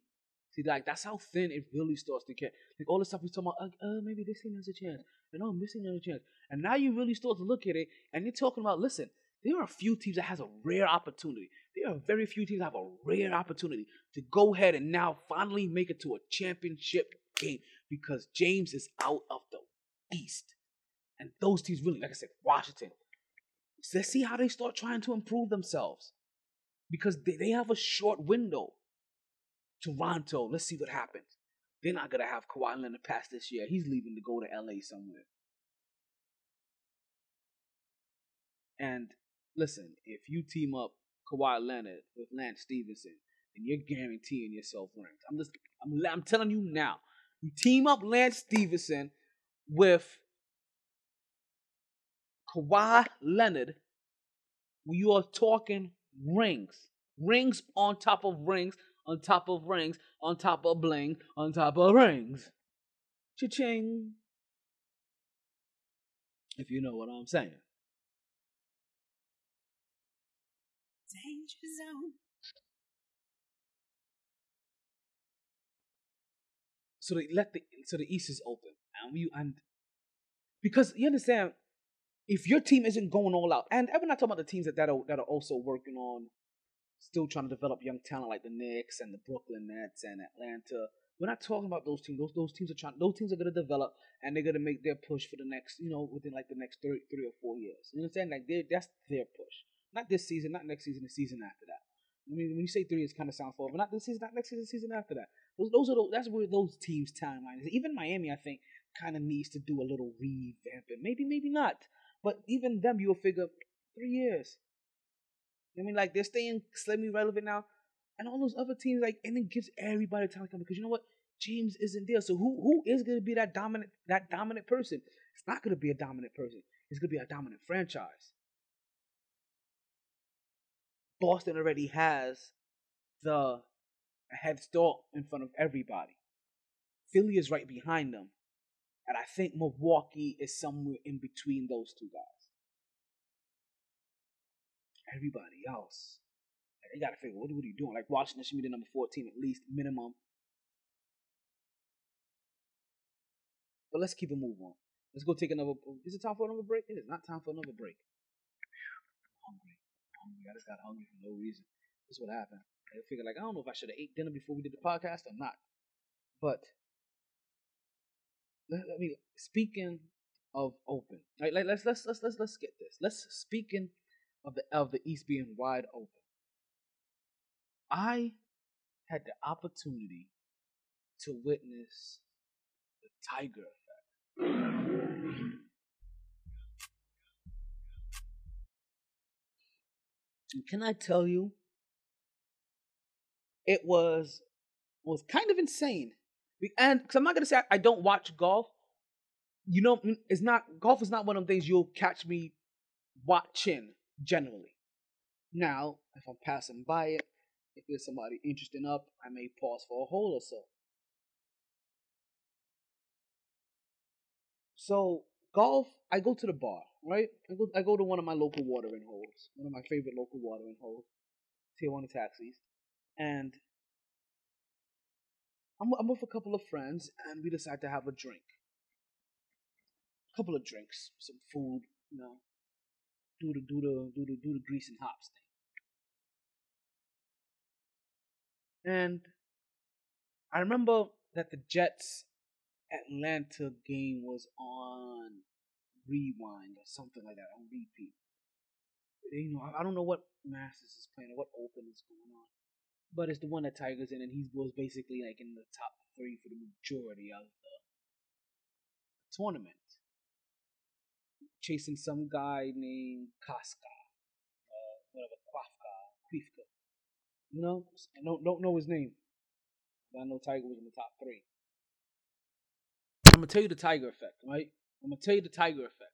See, like, that's how thin it really starts to get. Like, all the stuff we're talking about, uh, uh, maybe this team has a chance. And oh, this team has a chance. And now you really start to look at it, and you're talking about, listen, there are a few teams that has a rare opportunity. There are very few teams that have a rare opportunity to go ahead and now finally make it to a championship game because James is out of the East. And those teams really, like I said, Washington. So let's see how they start trying to improve themselves because they, they have a short window. Toronto, let's see what happens. They're not going to have Kawhi Leonard pass this year. He's leaving to go to L A somewhere. And listen, if you team up Kawhi Leonard with Lance Stephenson, then you're guaranteeing yourself rings. I'm just, I'm, I'm telling you now. You team up Lance Stephenson with Kawhi Leonard, when you are talking rings. Rings on top of rings. On top of rings, on top of bling, on top of rings. Cha-ching. If you know what I'm saying. Danger zone. So they let the so the East is open. And you and because you understand, if your team isn't going all out, and we're not talking about the teams that, that are that are also working on still trying to develop young talent like the Knicks and the Brooklyn Nets and Atlanta. We're not talking about those teams. Those those teams are trying. Those teams are going to develop and they're going to make their push for the next, you know, within like the next three, three or four years. You know what I'm saying? Like they, that's their push. Not this season. Not next season. The season after that. I mean, when you say three, it's kind of sound forward. But not this season. Not next season. The season after that. Those those are those, that's where those teams' timeline is. Even Miami, I think, kind of needs to do a little revamping. Maybe maybe not. But even them, you will figure three years. I mean, like, they're staying slightly relevant now. And all those other teams, like, and it gives everybody time to come because you know what? James isn't there. So who who is going to be that dominant that dominant person? It's not going to be a dominant person. It's going to be a dominant franchise. Boston already has the head start in front of everybody. Philly is right behind them. And I think Milwaukee is somewhere in between those two guys. Everybody else, like, they gotta figure what what are you doing? Like Washington should be the number fourteen at least minimum. But let's keep it moving on. Let's go take another. Is it time for another break? It is not time for another break. I'm hungry, I'm hungry. I just got hungry for no reason. That's what happened. I figured like I don't know if I should have ate dinner before we did the podcast or not. But let, let me speaking of open. Right, like, let's let's let's let's let's get this. Let's speaking. Of the of the East being wide open. I had the opportunity to witness the Tiger effect. And can I tell you, it was was kind of insane. And because I'm not gonna say I, I don't watch golf. You know, it's not golf is not one of the things you'll catch me watching. Generally. Now, if I'm passing by it, if there's somebody interesting up, I may pause for a hole or so. So, golf, I go to the bar, right? I go, I go to one of my local watering holes, one of my favorite local watering holes, Tijuana Taxis, and I'm, I'm with a couple of friends, and we decide to have a drink. A couple of drinks, some food, you know, do the, do the, do the, do the grease and hops thing. And I remember that the Jets Atlanta game was on Rewind or something like that, on repeat. You know, I don't know what Masters is playing or what Open is going on, but it's the one that Tiger's in, and he was basically like in the top three for the majority of the tournament, chasing some guy named Koska, uh, whatever, Kwafka, Kwifka. You know, I don't don't know his name, but I know Tiger was in the top three. I'm gonna tell you the Tiger effect, right? I'm gonna tell you the Tiger effect.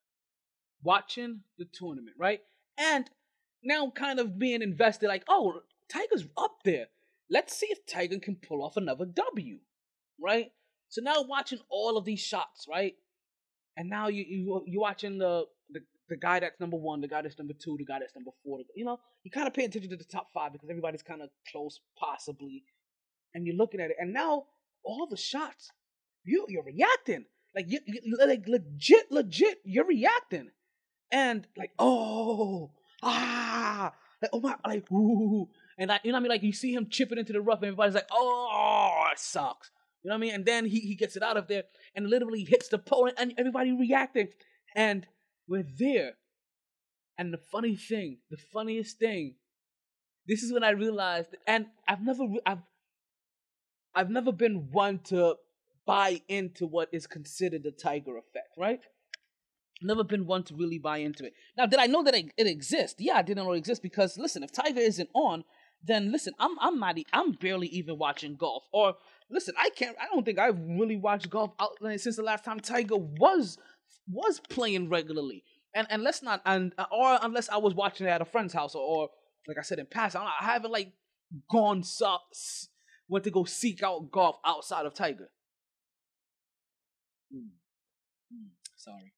Watching the tournament, right? And now kind of being invested, like, oh, Tiger's up there. Let's see if Tiger can pull off another W, right? So now watching all of these shots, right? And now you you you're watching the, the the guy that's number one, the guy that's number two, the guy that's number four. You know, you kind of pay attention to the top five because everybody's kind of close, possibly. And you're looking at it, and now all the shots. You, you're reacting, like, you, you, like legit, legit, you're reacting, and like, oh, ah, like, oh my, like, ooh, and like, you know what I mean, like, you see him chipping into the rough, and everybody's like, oh, it sucks, you know what I mean, and then he, he gets it out of there, and literally hits the pole, and everybody reacting, and we're there, and the funny thing, the funniest thing, this is when I realized, and I've never, I've, I've never been one to buy into what is considered the Tiger effect, right? Never been one to really buy into it. Now, did I know that it, it exists? Yeah, I didn't know it exists because, listen, if Tiger isn't on, then listen, I'm I'm not, I'm barely even watching golf. Or listen, I can't. I don't think I've really watched golf out since the last time Tiger was was playing regularly. And and let's not, and or unless I was watching it at a friend's house, or, or like I said in past, I haven't like gone sucks went to go seek out golf outside of Tiger. Mm. Mm. Sorry.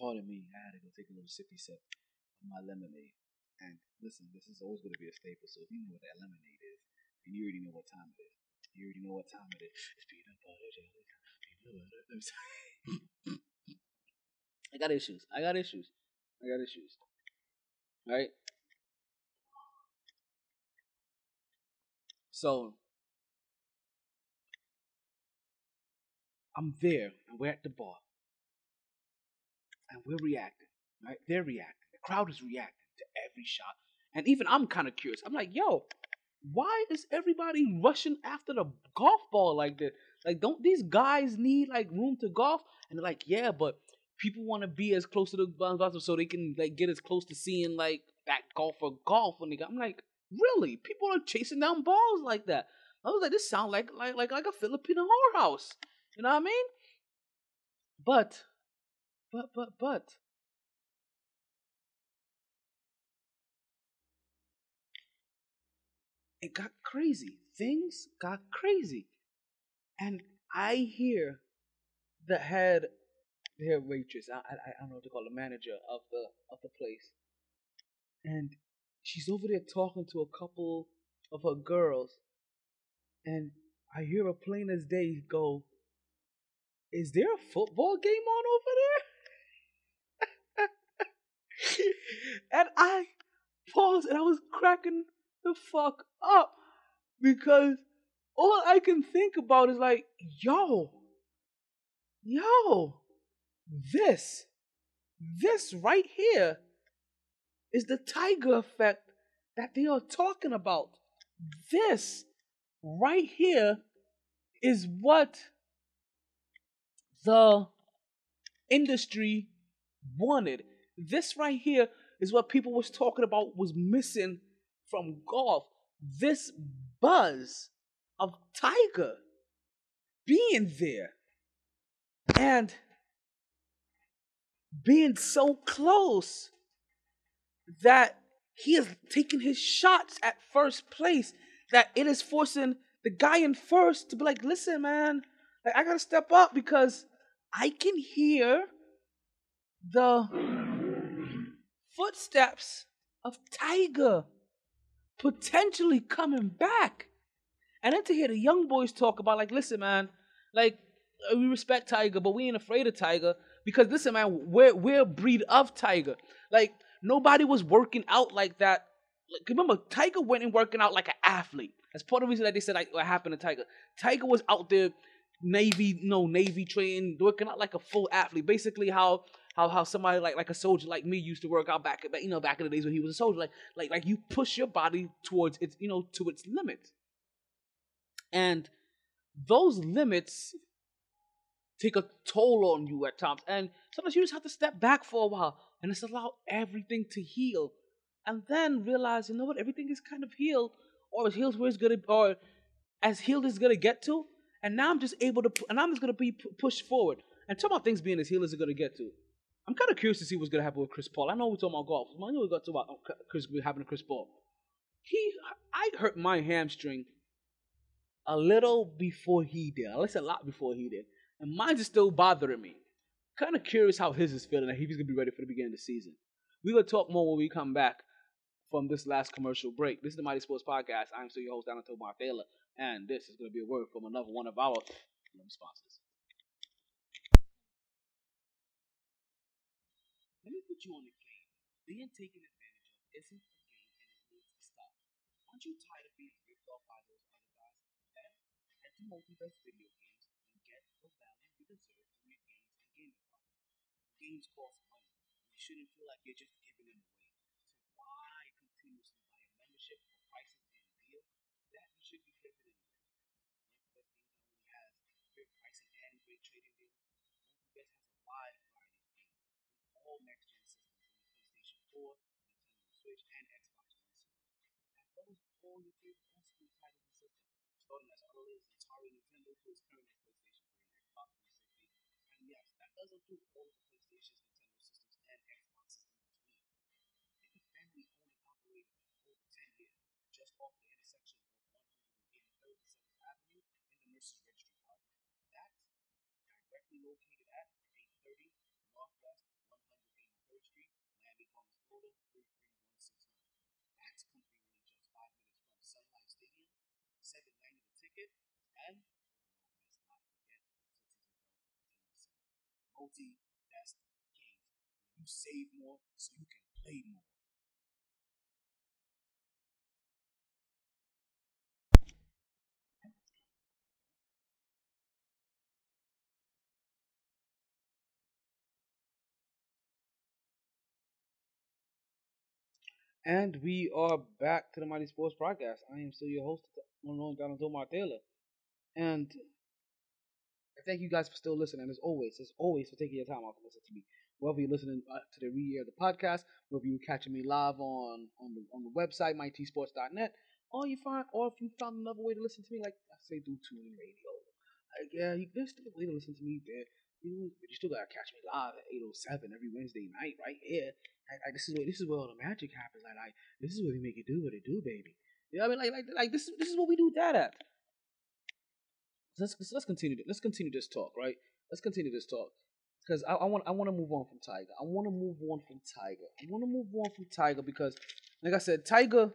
Pardon me. I had to go take a little sippy sip of my lemonade. And listen, this is always going to be a staple. So if you know what that lemonade is, and you already know what time it is, you already know what time it is. It's peanut butter jelly. Peanut butter. I got issues. I got issues. I got issues. All right. So I'm there, and we're at the bar, and we're reacting, right? They're reacting. The crowd is reacting to every shot, and even I'm kind of curious. I'm like, yo, why is everybody rushing after the golf ball like this? Like, don't these guys need, like, room to golf? And they're like, yeah, but people want to be as close to the bottom so they can, like, get as close to seeing, like, that golfer golf when they got. I'm like, really? People are chasing down balls like that? I was like, this sounds like, like, like, like a Filipino whorehouse. You know what I mean? But, but, but, but. It got crazy. Things got crazy. And I hear the head, the head waitress, I, I, I don't know what to call it, the manager of the, of the place. And she's over there talking to a couple of her girls. And I hear her plain as day go, is there a football game on over there? And I paused, and I was cracking the fuck up because all I can think about is like, yo, yo, this, this right here is the Tiger effect that they are talking about. This right here is what the industry wanted. This right here is what people was talking about was missing from golf. This buzz of Tiger being there and being so close that he is taking his shots at first place, that it is forcing the guy in first to be like, listen, man, like, I gotta step up because I can hear the footsteps of Tiger potentially coming back. And then to hear the young boys talk about, like, listen, man, like, we respect Tiger, but we ain't afraid of Tiger. Because, listen, man, we're, we're a breed of Tiger. Like, nobody was working out like that. Like, remember, Tiger went in working out like an athlete. That's part of the reason that they said, like, what happened to Tiger. Tiger was out there, Navy, no, Navy trained, working out like a full athlete. Basically how... How how somebody like, like a soldier like me used to work out back, you know, back in the days when he was a soldier. Like, like, like you push your body towards its, you know, to its limit. And those limits take a toll on you at times. And sometimes you just have to step back for a while and just allow everything to heal. And then realize, you know what, everything is kind of healed, or as healed where it's gonna, or as healed as it's gonna get to. And now I'm just able to, and I'm just gonna be pushed forward. And talk about things being as healed as it's gonna get to. I'm kind of curious to see what's going to happen with Chris Paul. I know we're talking about golf. I know we got to talk about Chris, what happened to Chris Paul. He, I hurt my hamstring a little before he did. At least a lot before he did. And mine is still bothering me. Kind of curious how his is feeling. If he's going to be ready for the beginning of the season. We're going to talk more when we come back from this last commercial break. This is the Mighty Sports Podcast. I'm still your host, Donald Martella. And this is going to be a word from another one of our sponsors. You on the game, being taken advantage of isn't a game and it needs to stop. Aren't you tired of being ripped off by those other guys? Then, head to Multiverse Video Games and get the value you deserve from your games and gaming partners. Games cost money, and you shouldn't feel like you're just giving them away. So why continuously buy a membership for prices and deals that you should be giving away? Multiverse Games only has great pricing and great trading deals. Multiverse has a wide variety of games with all next gen. Nintendo Switch and Xbox One Series, as well as all your favorite on-screen titles and systems, starting as early as Atari Nintendo to its current PlayStation three and Xbox three sixty. And yes, that does include all of the PlayStations, Nintendo systems, and Xboxes in between. It's a family-owned and operated for over ten years, just off the intersection of one eighty-third and seventh Avenue in the Nurses Registry Park. That's directly located at eight thirty Northwest one eighty-third Street, Miami Gardens. That's completely just five minutes from Sun Life Stadium, seven ninety the ticket, and let's not forget multi best games. You save more so you can play more. And we are back to the Mighty Sports Podcast. I am still your host, Donald Martella. And I thank you guys for still listening. As always, as always, for taking your time out to listen to me. Whether you're listening to the re-air of the podcast, whether you're catching me live on, on, the, on the website, my t sports dot net, or you find, or if you found another way to listen to me, like I say, through TuneIn Radio. Like, yeah, you, there's still a way to listen to me there. You, but you still gotta catch me live at eight oh seven every Wednesday night, right here. Like, like this is where this is where all the magic happens. Like, like this is where we make it do what it do, baby. You know what I mean? Like, like, like this is this is what we do that at. So let's, let's let's continue. Let's continue this talk, right? Let's continue this talk because I, I want I want to move on from Tiger. I want to move on from Tiger. I want to move on from Tiger because, like I said, Tiger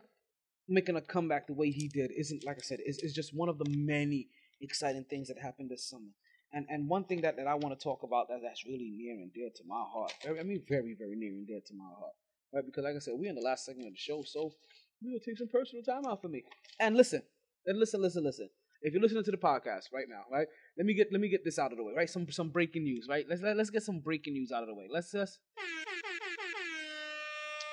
making a comeback the way he did isn't, like I said, is is just one of the many exciting things that happened this summer. And and one thing that, that I want to talk about that, that's really near and dear to my heart. I mean, very, very near and dear to my heart. Right? Because like I said, we're in the last segment of the show, so we're going to take some personal time out for me. And listen, and listen, listen, listen. If you're listening to the podcast right now, right, let me get let me get this out of the way, right? Some some breaking news, right? Let's let, let's get some breaking news out of the way. Let's just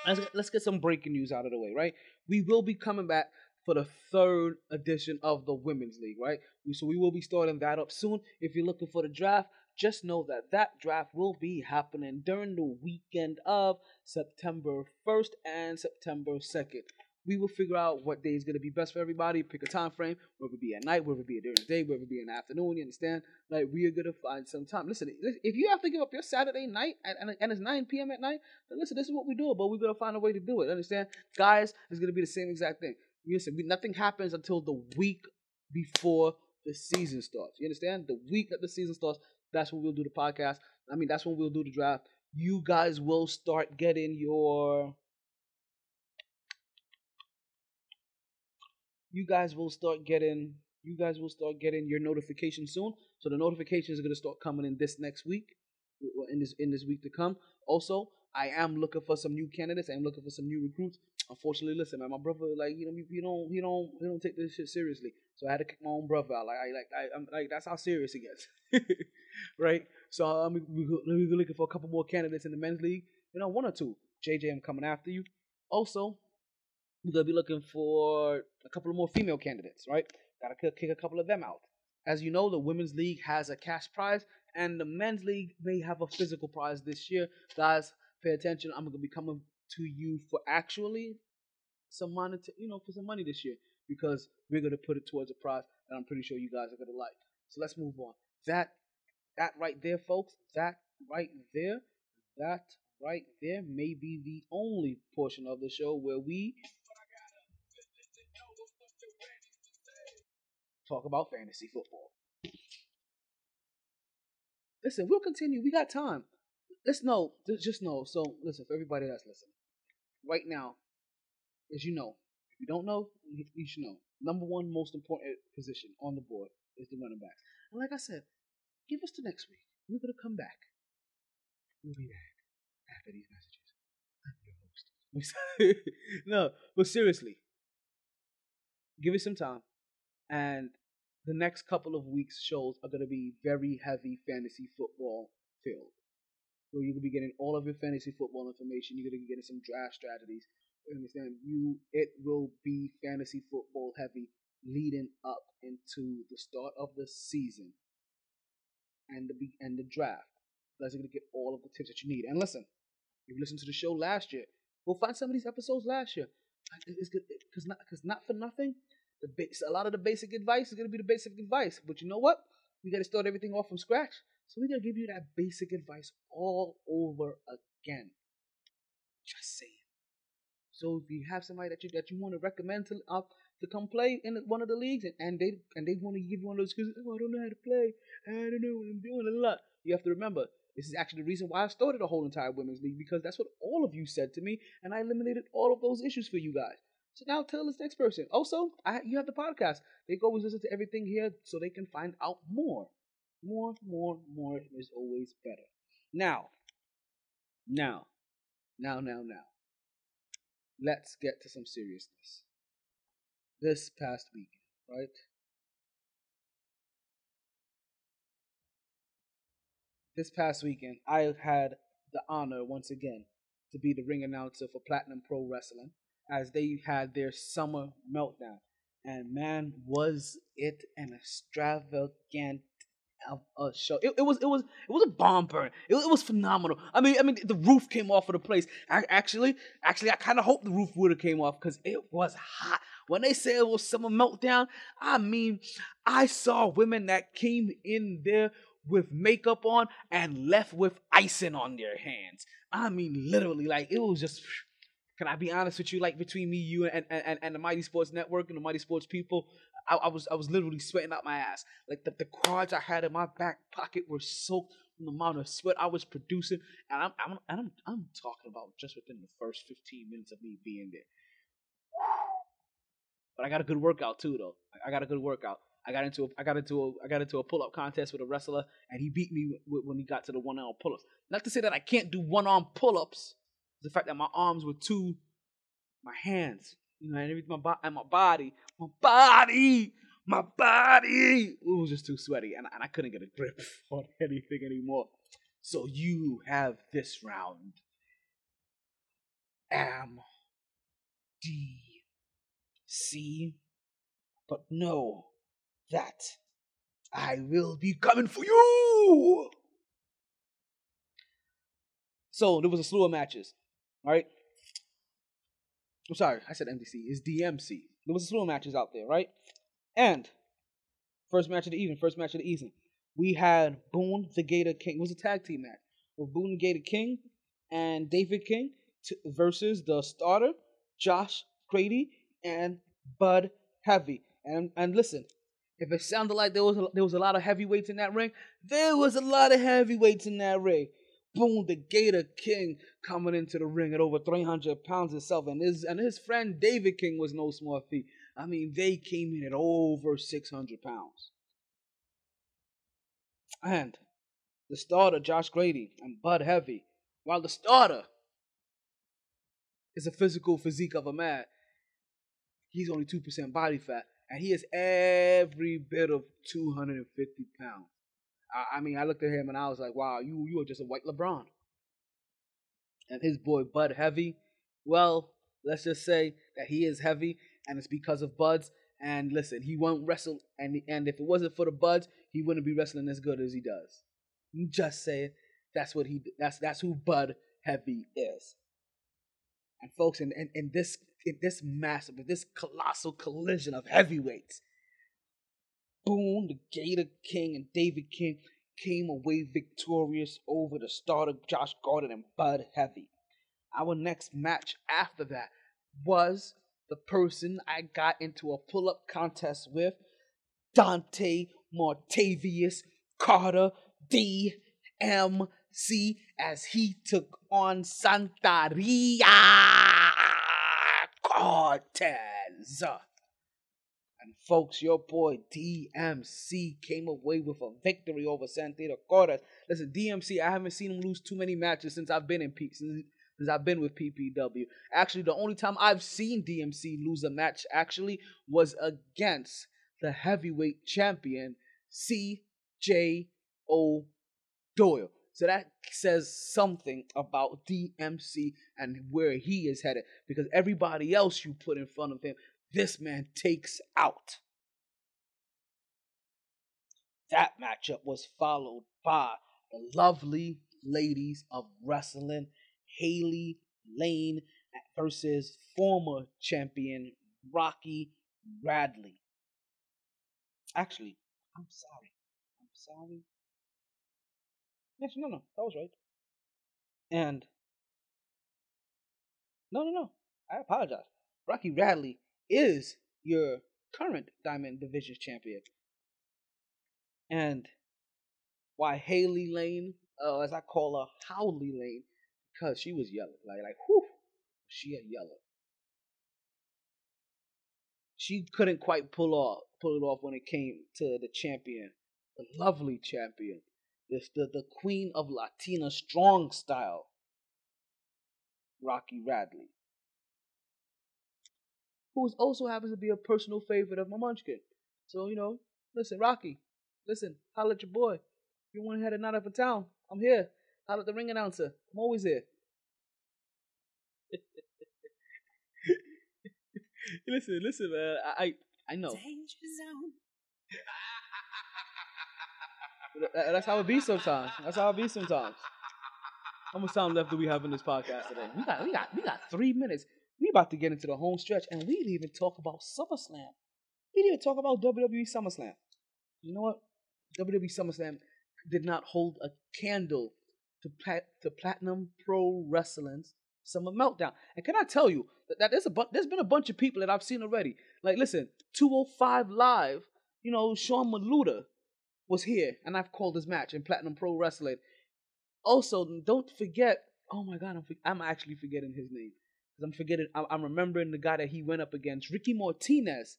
let's get, let's get some breaking news out of the way, right? We will be coming back for the third edition of the Women's League, right? So we will be starting that up soon. If you're looking for the draft, just know that that draft will be happening during the weekend of September first and September second. We will figure out what day is going to be best for everybody. Pick a time frame, whether it be at night, whether it be during the day, whether it be in the afternoon, you understand? Like, we are going to find some time. Listen, if you have to give up your Saturday night and, and it's nine p.m. at night, then listen, this is what we do, but we're going to find a way to do it, understand? Guys, it's going to be the same exact thing. You listen, we, nothing happens until the week before the season starts. You understand? The week that the season starts, that's when we'll do the podcast. I mean, that's when we'll do the draft. you guys will start getting your you guys will start getting you guys will start getting your notifications soon. So the notifications are going to start coming in this next week, in this in this week to come. Also, I am looking for some new candidates. I'm looking for some new recruits. Unfortunately, listen, man, my brother, like, you know, you don't, you don't, you don't take this shit seriously. So I had to kick my own brother out. Like, I, like, I, I'm, like, that's how serious it gets, right? So um, we, we, we're looking for a couple more candidates in the men's league. You know, one or two. J J, I'm coming after you. Also, we're gonna be looking for a couple of more female candidates, right? Gotta kick a couple of them out. As you know, the women's league has a cash prize, and the men's league may have a physical prize this year, guys. Pay attention. I'm gonna be coming to you for actually some money, to, you know, for some money this year, because we're gonna put it towards a prize that I'm pretty sure you guys are gonna like. So let's move on. That, that right there, folks. That right there. That right there may be the only portion of the show where we talk about fantasy football. Listen, we'll continue. We got time. Let's know, just know. So, listen, for everybody that's listening, right now, as you know, if you don't know, you should know. Number one most important position on the board is the running back. And like I said, give us to next week. We're going to come back. We'll be back after these messages. I'm your host. No, but seriously, give it some time. And the next couple of weeks' shows are going to be very heavy fantasy football filled, where you're going to be getting all of your fantasy football information. You're going to be getting some draft strategies. You understand? You, it will be fantasy football heavy leading up into the start of the season and the and the draft. You guys are going to get all of the tips that you need. And listen, if you listened to the show last year, we'll find some of these episodes last year. It's because not, not for nothing, the base, a lot of the basic advice is going to be the basic advice. But you know what? We got to start everything off from scratch. So we're going to give you that basic advice all over again. Just saying. So if you have somebody that you that you want to recommend to uh, to come play in one of the leagues, and, and they and they want to give you one of those excuses, oh, I don't know how to play, I don't know what I'm doing, a lot. You have to remember, this is actually the reason why I started the whole entire women's league, because that's what all of you said to me, and I eliminated all of those issues for you guys. So now tell this next person. Also, I, you have the podcast. They go always listen to everything here so they can find out more. More, more, more is always better. Now, now, now, now, now. Let's get to some seriousness. This past week, right? This past weekend, I had the honor once again to be the ring announcer for Platinum Pro Wrestling as they had their summer meltdown. And man, was it an extravagant Of a show. It, it was it was it was a bomb burn. It, it was phenomenal. I mean I mean the roof came off of the place. I, actually actually I kind of hope the roof would have came off, because it was hot. When they say it was summer meltdown, I mean I saw women that came in there with makeup on and left with icing on their hands. I mean literally, like, it was just. Can I be honest with you? Like, between me, you, and and, and the Mighty Sports Network and the Mighty Sports people, I, I was I was literally sweating out my ass. Like, the, the cards I had in my back pocket were soaked from the amount of sweat I was producing, and I'm I'm and I'm I'm talking about just within the first fifteen minutes of me being there. But I got a good workout too, though. I got a good workout. I got into a, I got into a, I got into a pull-up contest with a wrestler, and he beat me w- when he got to the one-arm pull-ups. Not to say that I can't do one-arm pull-ups. The fact that my arms were two, my hands, you know, and everything, my bo- and my body, my body, my body, it was just too sweaty, and, and I couldn't get a grip on anything anymore. So you have this round, M D C, but know that I will be coming for you. So there was a slew of matches. All right, I'm sorry, I said M D C. It's D M C. There was a slew of matches out there, right? And first match of the evening, first match of the evening, we had Boone the Gator King. It was a tag team match with Boone the Gator King and David King t- versus the starter Josh Grady and Bud Heavy. And and listen, if it sounded like there was a, there was a lot of heavyweights in that ring, there was a lot of heavyweights in that ring. Boone the Gator King coming into the ring at over three hundred pounds himself. And his, and his friend David King was no small feat. I mean, they came in at over six hundred pounds. And the starter, Josh Grady, and Bud Heavy, while the starter is a physical physique of a man, he's only two percent body fat, and he is every bit of two hundred fifty pounds. I, I mean, I looked at him, and I was like, wow, you, you are just a white LeBron. And his boy, Bud Heavy, well, let's just say that he is heavy, and it's because of Bud's. And listen, he won't wrestle, and and if it wasn't for the Buds, he wouldn't be wrestling as good as he does. I'm just saying, that's what he that's that's who Bud Heavy is. And folks, in, in, in this in this massive, in this colossal collision of heavyweights, Boone the Gator King and David King came away victorious over the starter Josh Gordon and Bud Heavy. Our next match after that was the person I got into a pull-up contest with, Dante Martavius Carter, D M C, as he took on Santeria Cortez. And folks, your boy D M C came away with a victory over Santeria Cortez. Listen, D M C, I haven't seen him lose too many matches since I've been in peak season. Since I've been with P P W. Actually, the only time I've seen D M C lose a match actually was against the heavyweight champion C J O Doyle. So that says something about D M C and where he is headed, because everybody else you put in front of him, this man takes out. That matchup was followed by the lovely ladies of wrestling, Haley Lane versus former champion Rocky Radley. Actually, I'm sorry. I'm sorry. Actually, no, no. That was right. And no, no, no. I apologize. Rocky Radley is your current Diamond Division champion. And why Haley Lane, uh, as I call her, Howley Lane, because she was yellow. Like, like, whew, she a yellow. She couldn't quite pull off, pull it off when it came to the champion, the lovely champion, this, the, the queen of Latina strong style, Rocky Radley, who also happens to be a personal favorite of my munchkin. So, you know, listen, Rocky, listen, holler at your boy. If you want to head a night up in town, I'm here. Out at the ring announcer. I'm always here. listen, listen, man. I, I, I know. Danger zone. That's how it be sometimes. That's how it be sometimes. How much time left do we have in this podcast today? We got, we got, we got three minutes. We about to get into the home stretch, and we didn't even talk about SummerSlam. We didn't even talk about W W E SummerSlam. You know what? W W E SummerSlam did not hold a candle To, plat- to Platinum Pro Wrestling's Summer Meltdown. And can I tell you that, that there's a bu- there's been a bunch of people that I've seen already. Like, listen, two oh five Live, you know, Sean Maluta was here, and I've called his match in Platinum Pro Wrestling. Also, don't forget, oh my God, I'm, for- I'm actually forgetting his name. Because I'm forgetting, I- I'm remembering the guy that he went up against, Ricky Martinez,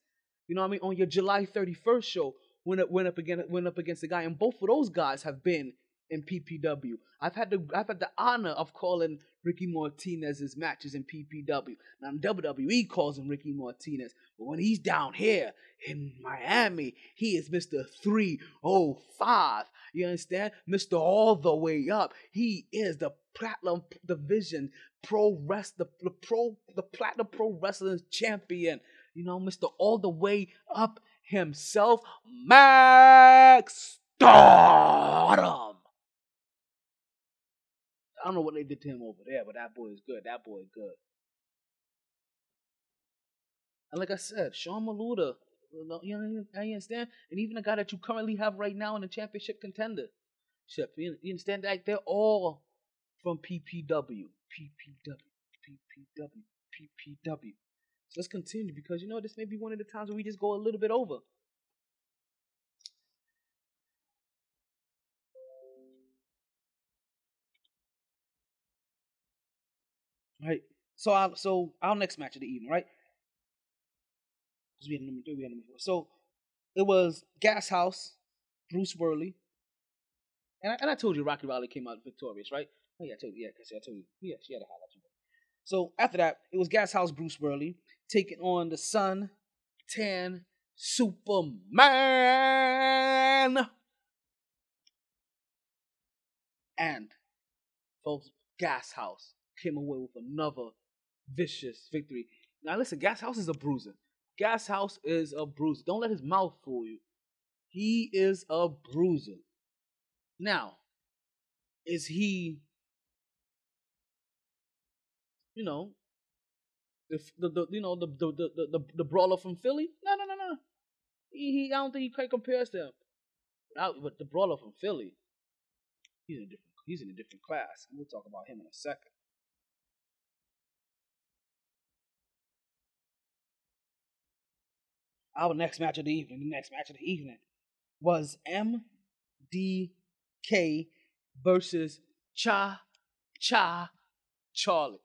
you know what I mean, on your July thirty-first show, went up, went up, against, went up against the guy, and both of those guys have been in P P W. I've had the I've had the honor of calling Ricky Martinez's matches in P P W. Now W W E calls him Ricky Martinez, but when he's down here in Miami, he is Mister three oh five. You understand? Mister All the Way Up. He is the Platinum Division Pro Wrest the, the Pro the Platinum Pro Wrestling Champion. You know, Mister All the Way Up himself, Max Stardom. I don't know what they did to him over there, but that boy is good. That boy is good. And like I said, Sean Maluta, you know, I understand? And even the guy that you currently have right now in the championship contendership, you understand? Like, they're all from P P W. P P W. P P W. P P W. So let's continue, because, you know, this may be one of the times where we just go a little bit over. right? So, I, so our next match of the evening, right? Because we had number three, we had number four. So it was Gas House, Bruce Worley, and I, and I told you Rocky Radley came out victorious, right? Oh yeah, I told you. Yeah, because I told you. Yeah, she had a highlight. So after that, it was Gas House Bruce Worley taking on the Sun Tan Superman. And folks, Gas House came away with another vicious victory. Now listen, Gas House is a bruiser. Gas House is a bruiser. Don't let his mouth fool you. He is a bruiser. Now, is he, you know, the the, the you know the the, the the the brawler from Philly? No, no, no, no. He, he I don't think he quite compares to him. But, but the brawler from Philly, he's in a different he's in a different class. We'll talk about him in a second. Our next match of the evening, the next match of the evening, was M D K versus Cha Cha Charlie.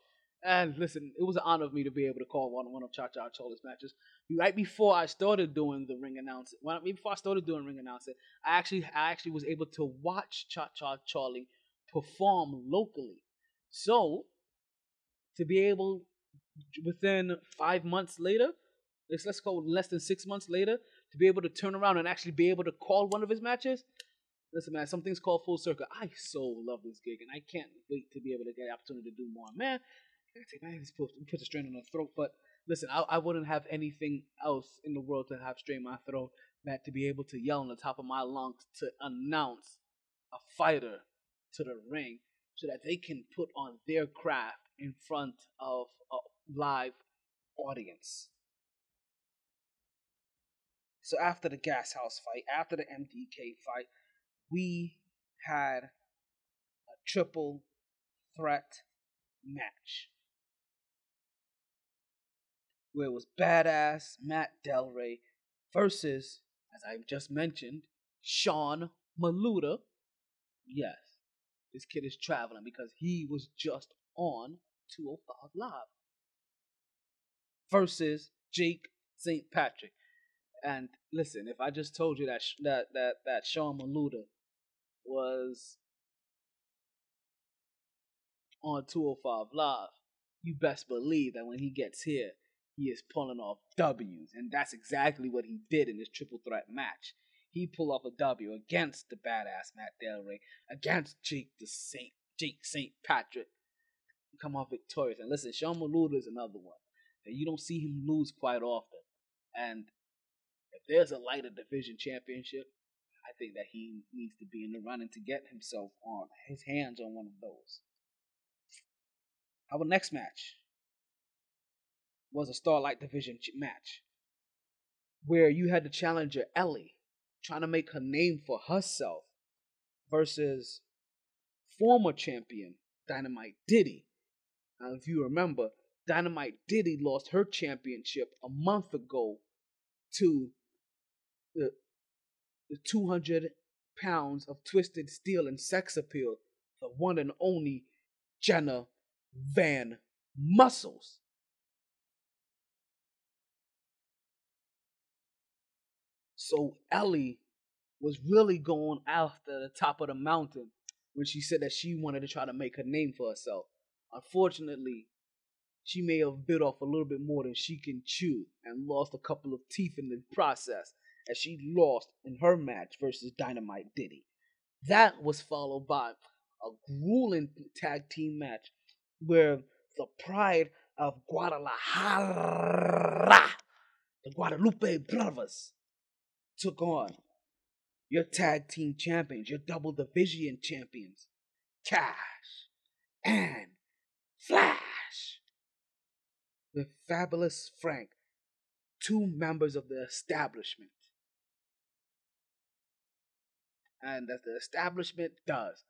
And listen, it was an honor of me to be able to call one, one of Cha Cha Charlie's matches. Right before I started doing the ring announcing, well, right before I started doing ring announcing, I actually, I actually was able to watch Cha Cha Charlie perform locally. So, to be able, within five months later, let's let's go less than six months later, to be able to turn around and actually be able to call one of his matches. Listen, man, something's called full circle. I so love this gig, and I can't wait to be able to get the opportunity to do more, man. I gotta take my hands, put, put the strain on the throat, but listen, I, I wouldn't have anything else in the world to have strain my throat than to be able to yell on the top of my lungs to announce a fighter to the ring so that they can put on their craft in front of a live audience. So after the Gas House fight, after the M D K fight, we had a triple threat match where it was Badass Matt Del Rey versus, as I just mentioned, Sean Maluta. Yes, this kid is traveling because he was just on two oh five Live versus Jake Saint Patrick. And listen, if I just told you that that that that Sean Maluta was on two oh five Live, you best believe that when he gets here, he is pulling off W's. And that's exactly what he did in this triple threat match. He pulled off a W against the Badass Matt Del Rey, against Jake the Saint, Jake Saint Patrick. Come off victorious. And listen, Sean Maluta is another one that you don't see him lose quite often. And if there's a lighter division championship, I think that he needs to be in the running to get himself on his hands on one of those. Our next match was a Starlight Division ch- match where you had the challenger Ellie trying to make her name for herself versus former champion Dynamite Diddy. Now, if you remember, Dynamite Diddy lost her championship a month ago to the, the two hundred pounds of twisted steel and sex appeal, the one and only Jenna Van Muscles. So Ellie was really going after the top of the mountain when she said that she wanted to try to make her name for herself. Unfortunately, she may have bit off a little bit more than she can chew and lost a couple of teeth in the process, as she lost in her match versus Dynamite Diddy. That was followed by a grueling tag team match where the pride of Guadalajara, the Guadalupe Brothers, took on your tag team champions, your double division champions, Cash and Flash, with Fabulous Frank, two members of the Establishment. And as the Establishment does,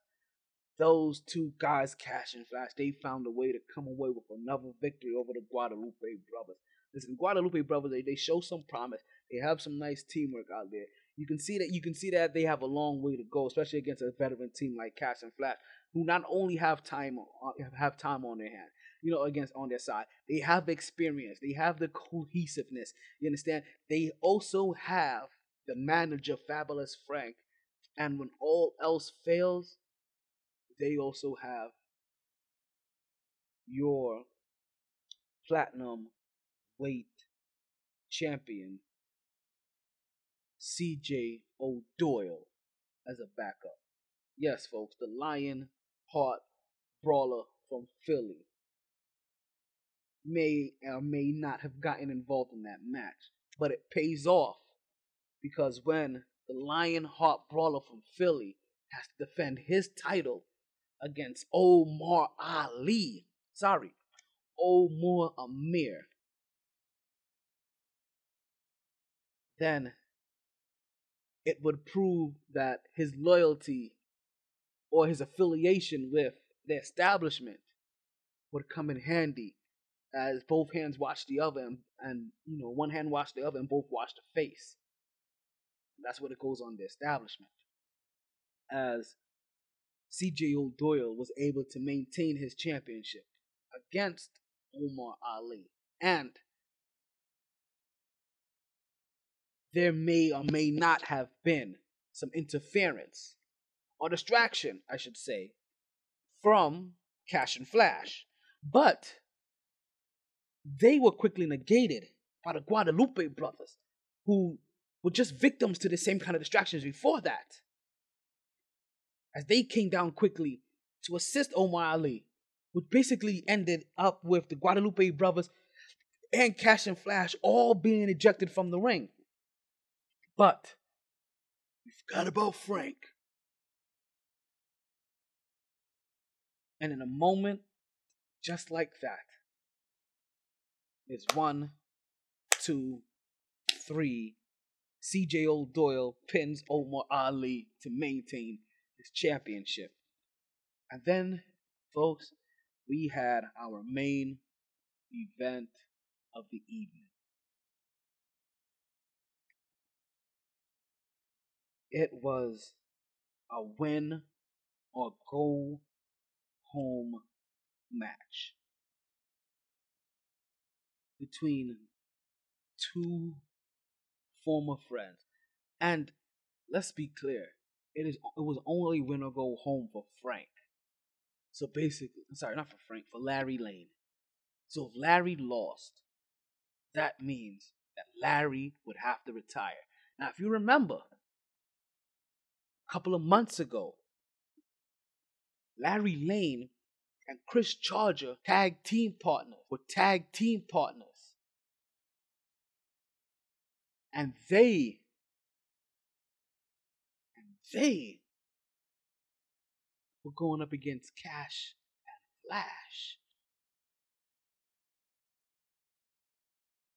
those two guys, Cash and Flash, they found a way to come away with another victory over the Guadalupe Brothers. Listen, Guadalupe Brothers, they, they show some promise. They have some nice teamwork out there. You can see that you can see that they have a long way to go, especially against a veteran team like Cash and Flash, who not only have time on, have time on their hands, you know, against on their side. They have experience. They have the cohesiveness. You understand? They also have the manager, Fabulous Frank. And when all else fails, they also have your platinum weight champion, C J O. Doyle, as a backup. Yes, folks, the Lion Heart Brawler from Philly may or may not have gotten involved in that match, but it pays off, because when the Lion Heart Brawler from Philly has to defend his title against Omar Ali, sorry, Omar Amir, then it would prove that his loyalty or his affiliation with the establishment would come in handy, as both hands wash the other, and, and you know, one hand wash the other and both wash the face. And that's what it goes on the establishment. As C J O. Doyle was able to maintain his championship against Omar Ali, and there may or may not have been some interference or distraction, I should say, from Cash and Flash. But they were quickly negated by the Guadalupe brothers, who were just victims to the same kind of distractions before that, as they came down quickly to assist Omar Ali, which basically ended up with the Guadalupe brothers and Cash and Flash all being ejected from the ring. But we forgot about Frank. And in a moment just like that, it's one, two, three. C J O. Doyle pins Omar Ali to maintain his championship. And then, folks, we had our main event of the evening. It was a win or go home match between two former friends. And let's be clear, it is it was only win or go home for Frank. So basically, sorry, not for Frank, for Larry Lane. So if Larry lost, that means that Larry would have to retire. Now, if you remember, couple of months ago, Larry Lane and Chris Charger tag team partners were tag team partners. And they and they were going up against Cash and Flash.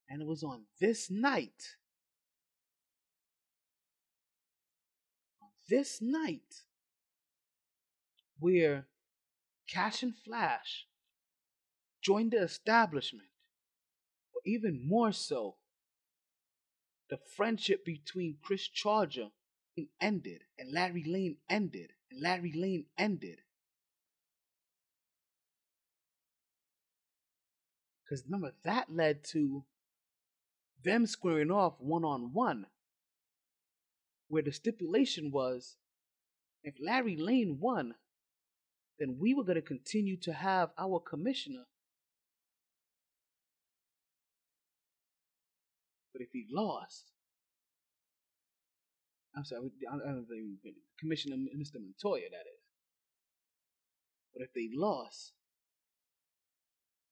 And it was on this night This night, where Cash and Flash joined the establishment, or even more so, the friendship between Chris Charger ended, and Larry Lane ended, and Larry Lane ended. Because remember, that led to them squaring off one-on-one, where the stipulation was, if Larry Lane won, then we were going to continue to have our commissioner. But if he lost, I'm sorry, I don't think Commissioner Mister Montoya, that is. But if they lost,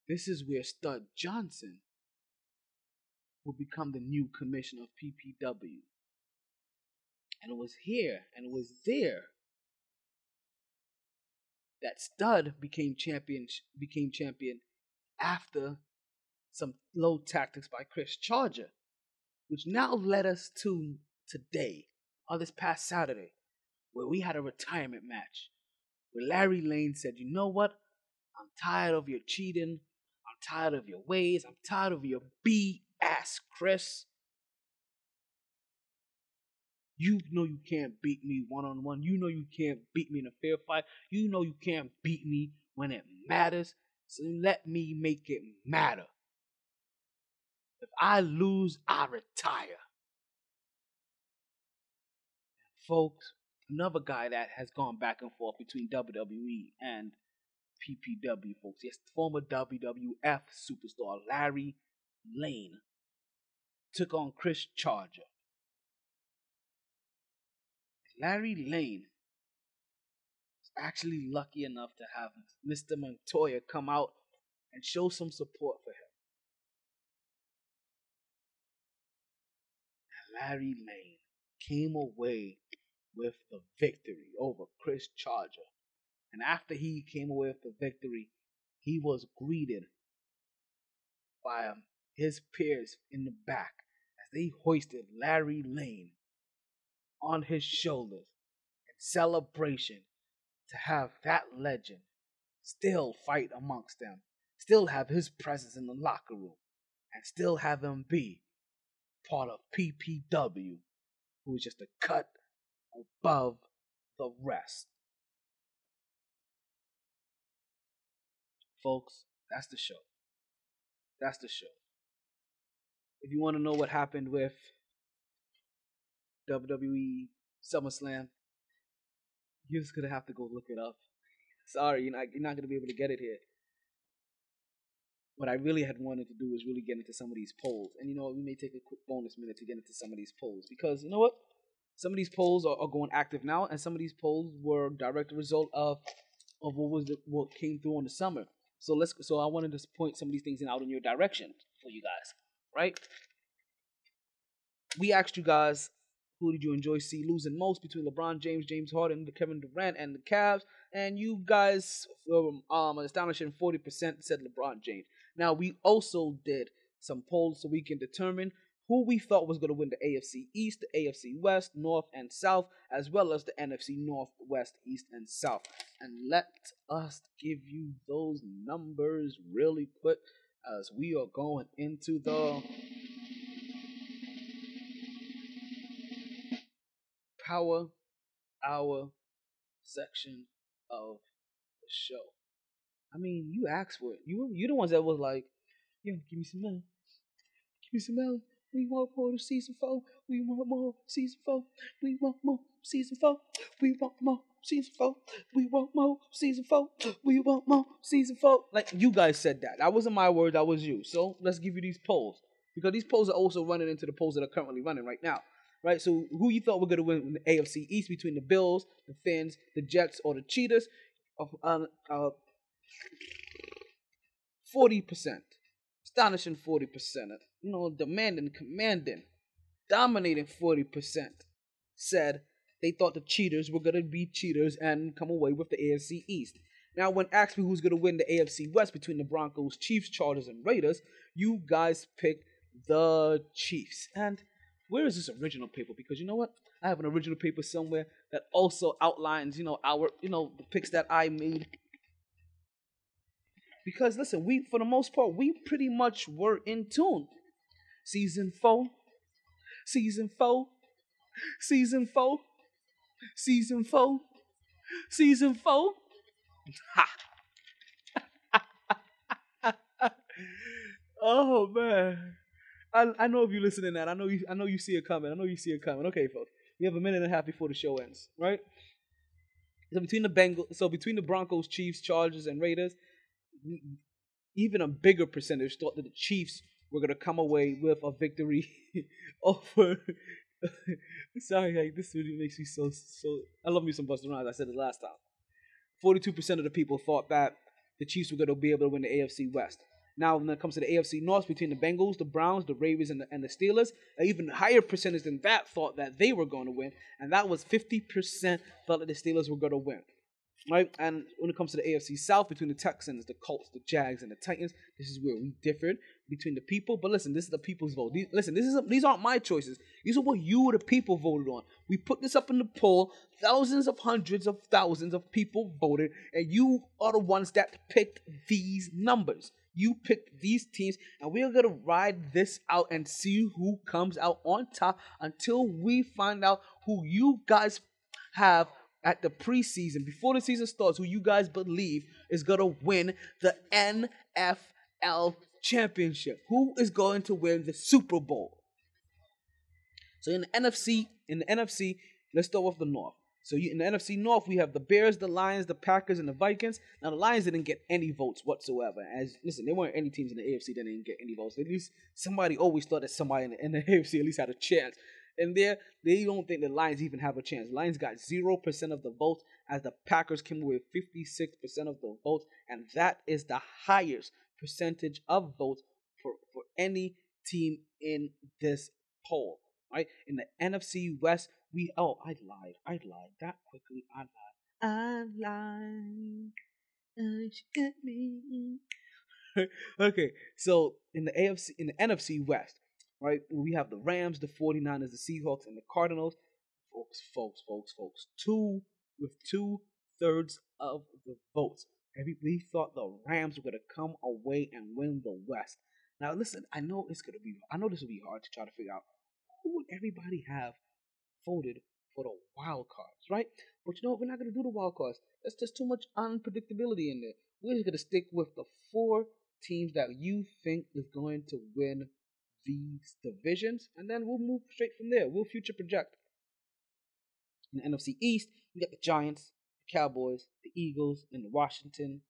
this is where Stud Johnson will become the new commissioner of P P W. And it was here, and it was there, that Stud became champion, became champion after some low tactics by Chris Charger, which now led us to today, on this past Saturday, where we had a retirement match, where Larry Lane said, you know what, I'm tired of your cheating, I'm tired of your ways, I'm tired of your B S, Chris. You know you can't beat me one-on-one. You know you can't beat me in a fair fight. You know you can't beat me when it matters. So let me make it matter. If I lose, I retire. Folks, another guy that has gone back and forth between W W E and P P W, folks. Yes, former W W F superstar Larry Lane took on Chris Charger. Larry Lane was actually lucky enough to have Mister Montoya come out and show some support for him. And Larry Lane came away with the victory over Chris Charger. And after he came away with the victory, he was greeted by um, his peers in the back as they hoisted Larry Lane on his shoulders in celebration to have that legend still fight amongst them, still have his presence in the locker room, and still have him be part of P P W, who is just a cut above the rest. Folks, that's the show. That's the show. If you want to know what happened with W W E SummerSlam, you're just going to have to go look it up. Sorry, you're not, you're not going to be able to get it here. What I really had wanted to do was really get into some of these polls. And you know what? We may take a quick bonus minute to get into some of these polls. Because you know what? Some of these polls are, are going active now. And some of these polls were direct result of, of what was the, what came through in the summer. So let's. So I wanted to point some of these things out in your direction for you guys, right? We asked you guys, who did you enjoy see losing most between LeBron James, James Harden, Kevin Durant, and the Cavs? And you guys, um, um an astonishing forty percent said LeBron James. Now, we also did some polls so we can determine who we thought was going to win the A F C East, the A F C West, North, and South, as well as the N F C North, West, East, and South. And let us give you those numbers really quick as we are going into the Power Hour section of the show. I mean, you asked for it. You you the ones that was like, yo, give me some melon. Give me some melon. We want more season four. We want more season four. We want more season four. We want more season four. We want more season four. We want more season four. Like, you guys said that. That wasn't my word. That was you. So let's give you these polls, because these polls are also running into the polls that are currently running right now. Right, so who you thought were going to win the A F C East between the Bills, the Fins, the Jets, or the Cheetahs? Uh, uh, forty percent. Astonishing forty percent. You know, demanding, commanding, dominating forty percent said they thought the Cheetahs were going to be cheaters and come away with the A F C East. Now, when asked me who's going to win the A F C West between the Broncos, Chiefs, Chargers, and Raiders, you guys picked the Chiefs. And where is this original paper? Because you know what? I have an original paper somewhere that also outlines, you know, our, you know, the picks that I made. Because listen, we, for the most part, we pretty much were in tune. Season four, season four, season four, season four, season four. Ha! Oh man. I, I know if you're listening to that. I know you I know you see it coming. I know you see it coming. Okay, folks. We have a minute and a half before the show ends, right? So between the Bengals, so between the Broncos, Chiefs, Chargers, and Raiders, we, even a bigger percentage thought that the Chiefs were gonna come away with a victory over sorry, like this really makes me so so I love me some Busta Rhymes. I said it last time. Forty-two percent of the people thought that the Chiefs were gonna be able to win the A F C West. Now, when it comes to the A F C North, between the Bengals, the Browns, the Ravens, and the, and the Steelers, an even higher percentage than that thought that they were going to win, and that was fifty percent felt that the Steelers were going to win, right? And when it comes to the A F C South, between the Texans, the Colts, the Jags, and the Titans, this is where we differed between the people. But listen, this is the people's vote. These, listen, this is a, these aren't my choices. These are what you, the people, voted on. We put this up in the poll. Thousands of hundreds of thousands of people voted, and you are the ones that picked these numbers. You picked these teams, and we're going to ride this out and see who comes out on top until we find out who you guys have at the preseason, before the season starts, who you guys believe is going to win the N F L championship. Who is going to win the Super Bowl? So in the N F C, in the N F C, let's start with the North. So you, in the N F C North, we have the Bears, the Lions, the Packers, and the Vikings. Now, the Lions didn't get any votes whatsoever. As listen, there weren't any teams in the A F C that didn't get any votes. At least somebody always thought that somebody in the, in the A F C at least had a chance. And there, they don't think the Lions even have a chance. Lions got zero percent of the votes, as the Packers came away with fifty-six percent of the votes. And that is the highest percentage of votes for, for any team in this poll. Right? In the N F C West, we, oh, I lied. I lied. That quickly, I lied. I lied. Oh, she got me. Okay, so in the A F C, in the N F C West, right, we have the Rams, the forty-niners, the Seahawks, and the Cardinals. Folks, folks, folks, folks. Two with two-thirds of the votes. Everybody thought the Rams were going to come away and win the West. Now, listen, I know it's going to be, I know this will be hard to try to figure out who would everybody have voted for the wild cards, right? But you know what? We're not going to do the wild cards. That's just too much unpredictability in there. We're just going to stick with the four teams that you think is going to win these divisions, and then we'll move straight from there. We'll future project. In the N F C East, we got the Giants, the Cowboys, the Eagles, and the Washington,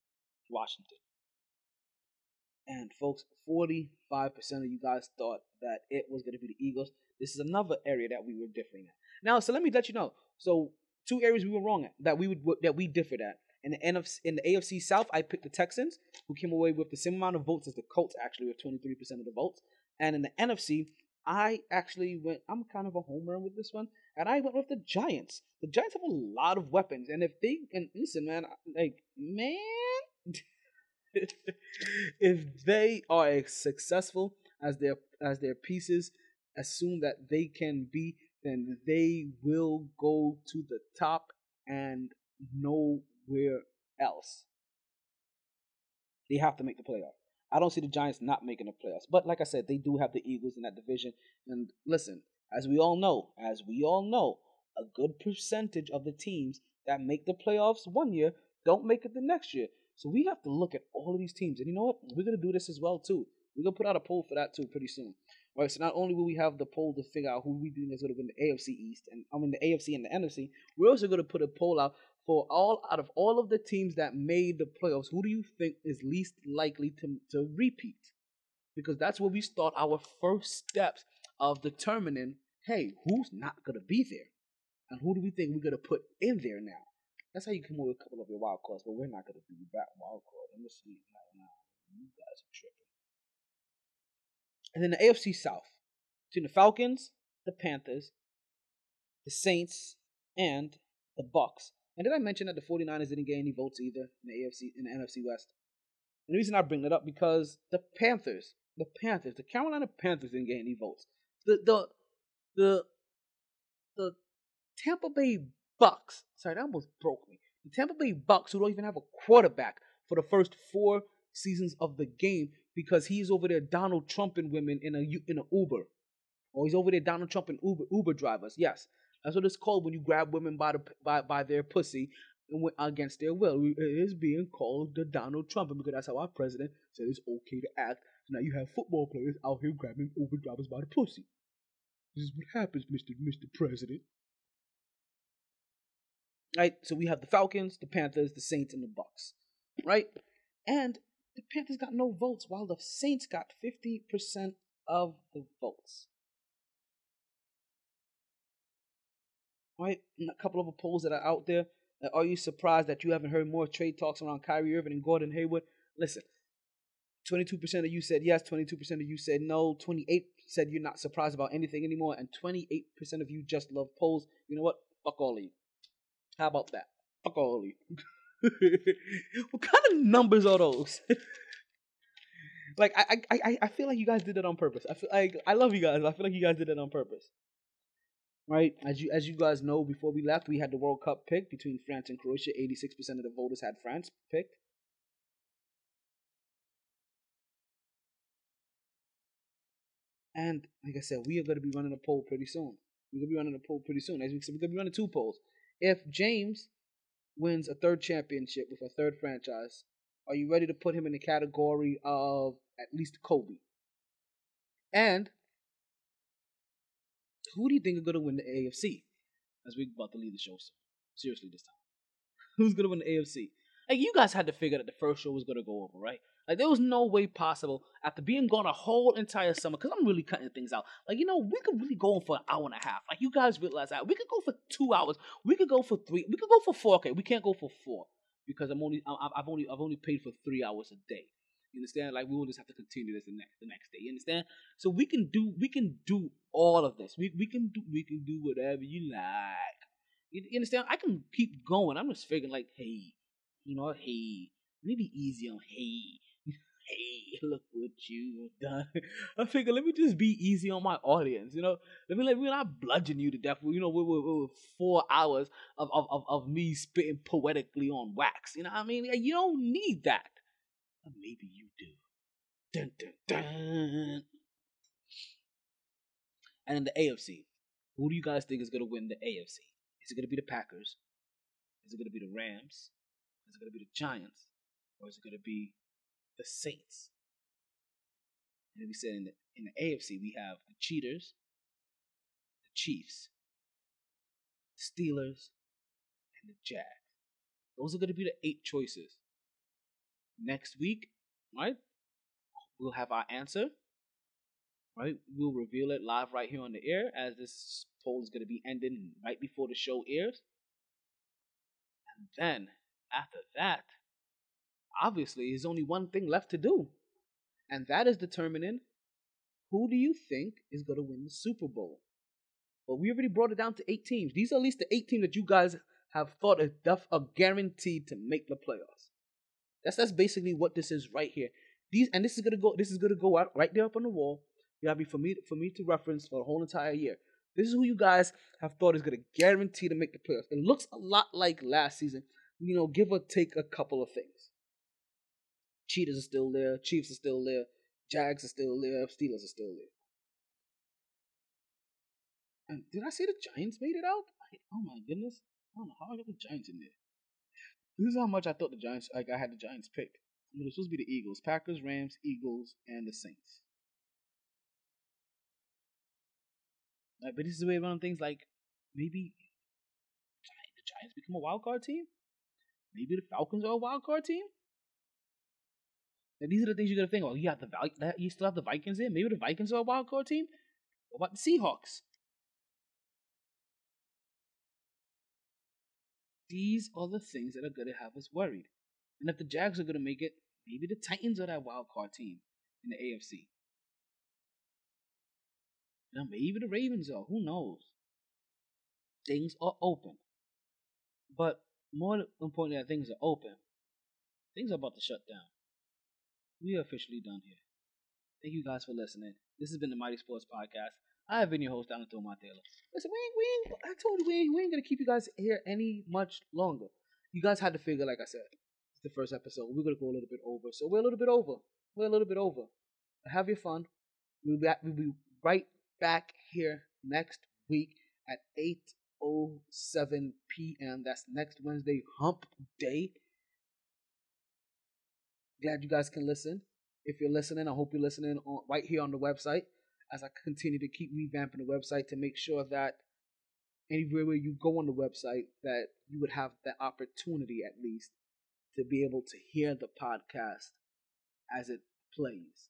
Washington. And folks, forty-five percent of you guys thought that it was going to be the Eagles. This is another area that we were differing at. Now, so let me let you know. So, two areas we were wrong at that we would that we differed at. In the N F C, in the A F C South, I picked the Texans, who came away with the same amount of votes as the Colts, actually, with twenty-three percent of the votes. And in the N F C, I actually went, I'm kind of a homer with this one, and I went with the Giants. The Giants have a lot of weapons, and if they, and listen, man, like, man, if they are as successful as their as their pieces assume that they can be, then they will go to the top and nowhere else. They have to make the playoffs. I don't see the Giants not making the playoffs. But like I said, they do have the Eagles in that division. And listen, as we all know, as we all know, a good percentage of the teams that make the playoffs one year don't make it the next year. So we have to look at all of these teams. And you know what? We're going to do this as well, too. We're going to put out a poll for that, too, pretty soon. All right, so not only will we have the poll to figure out who we think is going to win the A F C East, and I mean the A F C and the N F C, we're also going to put a poll out for all out of all of the teams that made the playoffs. Who do you think is least likely to, to repeat? Because that's where we start our first steps of determining, hey, who's not going to be there? And who do we think we're going to put in there now? That's how you come up with a couple of your wild cards, but we're not going to do that wild card. I'm just saying, nah, nah, you guys are tripping. And then the A F C South, between the Falcons, the Panthers, the Saints, and the Bucks. And did I mention that the forty-niners didn't get any votes either in the A F C, in the N F C West? And the reason I bring that up because the Panthers, the Panthers, the Carolina Panthers didn't get any votes. The the the the Tampa Bay Bucks. Sorry, that almost broke me. The Tampa Bay Bucks, who don't even have a quarterback for the first four seasons of the game, because he's over there Donald Trumping women in a in an Uber, or he's over there Donald Trumping Uber Uber drivers. Yes, that's what it's called when you grab women by the by, by their pussy and when, against their will. It is being called the Donald Trumping because that's how our president said it's okay to act. So now you have football players out here grabbing Uber drivers by the pussy. This is what happens, Mister Mister President. Right. So we have the Falcons, the Panthers, the Saints, and the Bucks. Right, and the Panthers got no votes, while the Saints got fifty percent of the votes. Right? And a couple of the polls that are out there. Are you surprised that you haven't heard more trade talks around Kyrie Irving and Gordon Hayward? Listen, twenty-two percent of you said yes, twenty-two percent of you said no, twenty-eight percent said you're not surprised about anything anymore, and twenty-eight percent of you just love polls. You know what? Fuck all of you. How about that? Fuck all of you. What kind of numbers are those? Like I, I, I feel like you guys did it on purpose. I feel like I love you guys. I feel like you guys did it on purpose, right? As you, as you guys know, before we left, we had the World Cup pick between France and Croatia. Eighty-six percent of the voters had France picked. And like I said, we are going to be running a poll pretty soon. We're going to be running a poll pretty soon. As we said, we're going to be running two polls. If James wins a third championship with a third franchise, are you ready to put him in the category of at least Kobe? And who do you think is going to win the A F C? As we're about to leave the show soon. Seriously this time. Who's going to win the A F C? Like, you guys had to figure that the first show was going to go over, right? Like, there was no way possible, after being gone a whole entire summer, because I'm really cutting things out. Like, you know, we could really go on for an hour and a half. Like, you guys realize that. We could go for two hours. We could go for three. We could go for four. Okay, we can't go for four, because I'm only, I've only, I've only paid for three hours a day. You understand? Like, we will just have to continue this the next, the next day. You understand? So we can do, we can do all of this. We, we can do, we can do whatever you like. You, you understand? I can keep going. I'm just figuring, like, hey, you know, hey, let me be easy on hey. Hey, look what you done. I figure, let me just be easy on my audience, you know. Let me, let me not bludgeon you to death. You know, we were four hours of, of, of, of me spitting poetically on wax. You know what I mean? You don't need that. Or maybe you do. Dun, dun, dun. And in the A F C, who do you guys think is going to win the A F C? Is it going to be the Packers? Is it going to be the Rams? Is it going to be the Giants? Or is it going to be the Saints? And we said in the, in the A F C, we have the Cheaters, the Chiefs, the Steelers, and the Jags. Those are going to be the eight choices. Next week, right, we'll have our answer, right? We'll reveal it live right here on the air, as this poll is going to be ending right before the show airs. And then, after that, obviously, there's only one thing left to do, and that is determining who do you think is going to win the Super Bowl. But we already brought it down to eight teams. These are at least the eight teams that you guys have thought are guaranteed to make the playoffs. That's that's basically what this is right here. These and this is gonna go. This is gonna go out right there up on the wall. You gotta be for me for me to reference for the whole entire year. This is who you guys have thought is gonna guarantee to make the playoffs. It looks a lot like last season. You know, give or take a couple of things. Cheaters are still there. Chiefs are still there. Jags are still there. Steelers are still there. And did I say the Giants made it out? I, oh my goodness! I don't know how I got the Giants in there. This is how much I thought the Giants, like I had the Giants pick. I mean, it was supposed to be the Eagles, Packers, Rams, Eagles, and the Saints. Like, but this is the way around things. Like, maybe the Giants become a wild card team. Maybe the Falcons are a wild card team. Now, these are the things you got to think about. You have the you still have the Vikings in. Maybe the Vikings are a wild card team. What about the Seahawks? These are the things that are going to have us worried. And if the Jags are going to make it, maybe the Titans are that wild card team in the A F C. Now, maybe the Ravens are. Who knows? Things are open. But more importantly, that things are open, things are about to shut down. We are officially done here. Thank you guys for listening. This has been the Mighty Sports Podcast. I have been your host, Donald Thomar Taylor. Listen, we ain't, we ain't, I told you, we ain't, we ain't going to keep you guys here any much longer. You guys had to figure, like I said, it's the first episode. We're going to go a little bit over. So we're a little bit over. We're a little bit over. But have your fun. We'll be, we'll be right back here next week at eight oh seven p.m. That's next Wednesday, hump day. Glad you guys can listen. If you're listening, I hope you're listening on, right here on the website. As I continue to keep revamping the website to make sure that anywhere where you go on the website, that you would have the opportunity at least to be able to hear the podcast as it plays.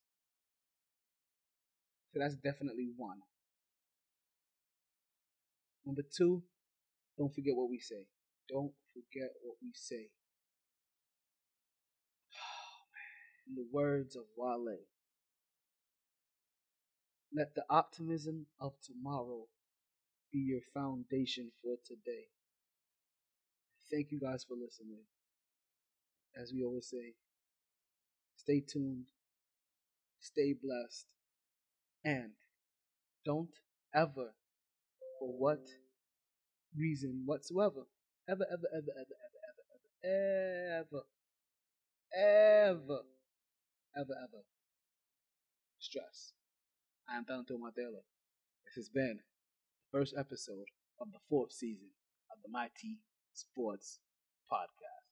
So that's definitely one. Number two, don't forget what we say. Don't forget what we say. Oh, man. In the words of Wale. Let the optimism of tomorrow be your foundation for today. Thank you guys for listening. As we always say, stay tuned, stay blessed, and don't ever, for what reason whatsoever, ever, ever, ever, ever, ever, ever, ever, ever, ever, ever, stress. I am Donald Matela. This has been the first episode of the fourth season of the Mighty Sports Podcast.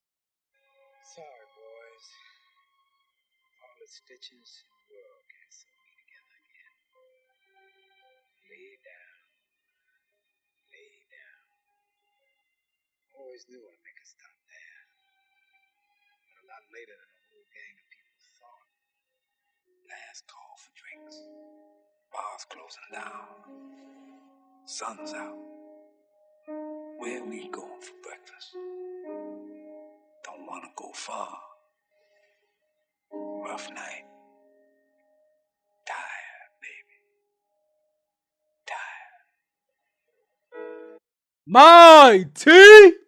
Sorry, boys. All the stitches in the world can't sew me together again. Lay down. Lay down. Always knew I'd make a stop there. But a lot later than a whole gang of people thought. Last call for drinks. Bars closing down. Sun's out. Where we going for breakfast? Don't want to go far. Rough night. Tired, baby. Tired. My tea!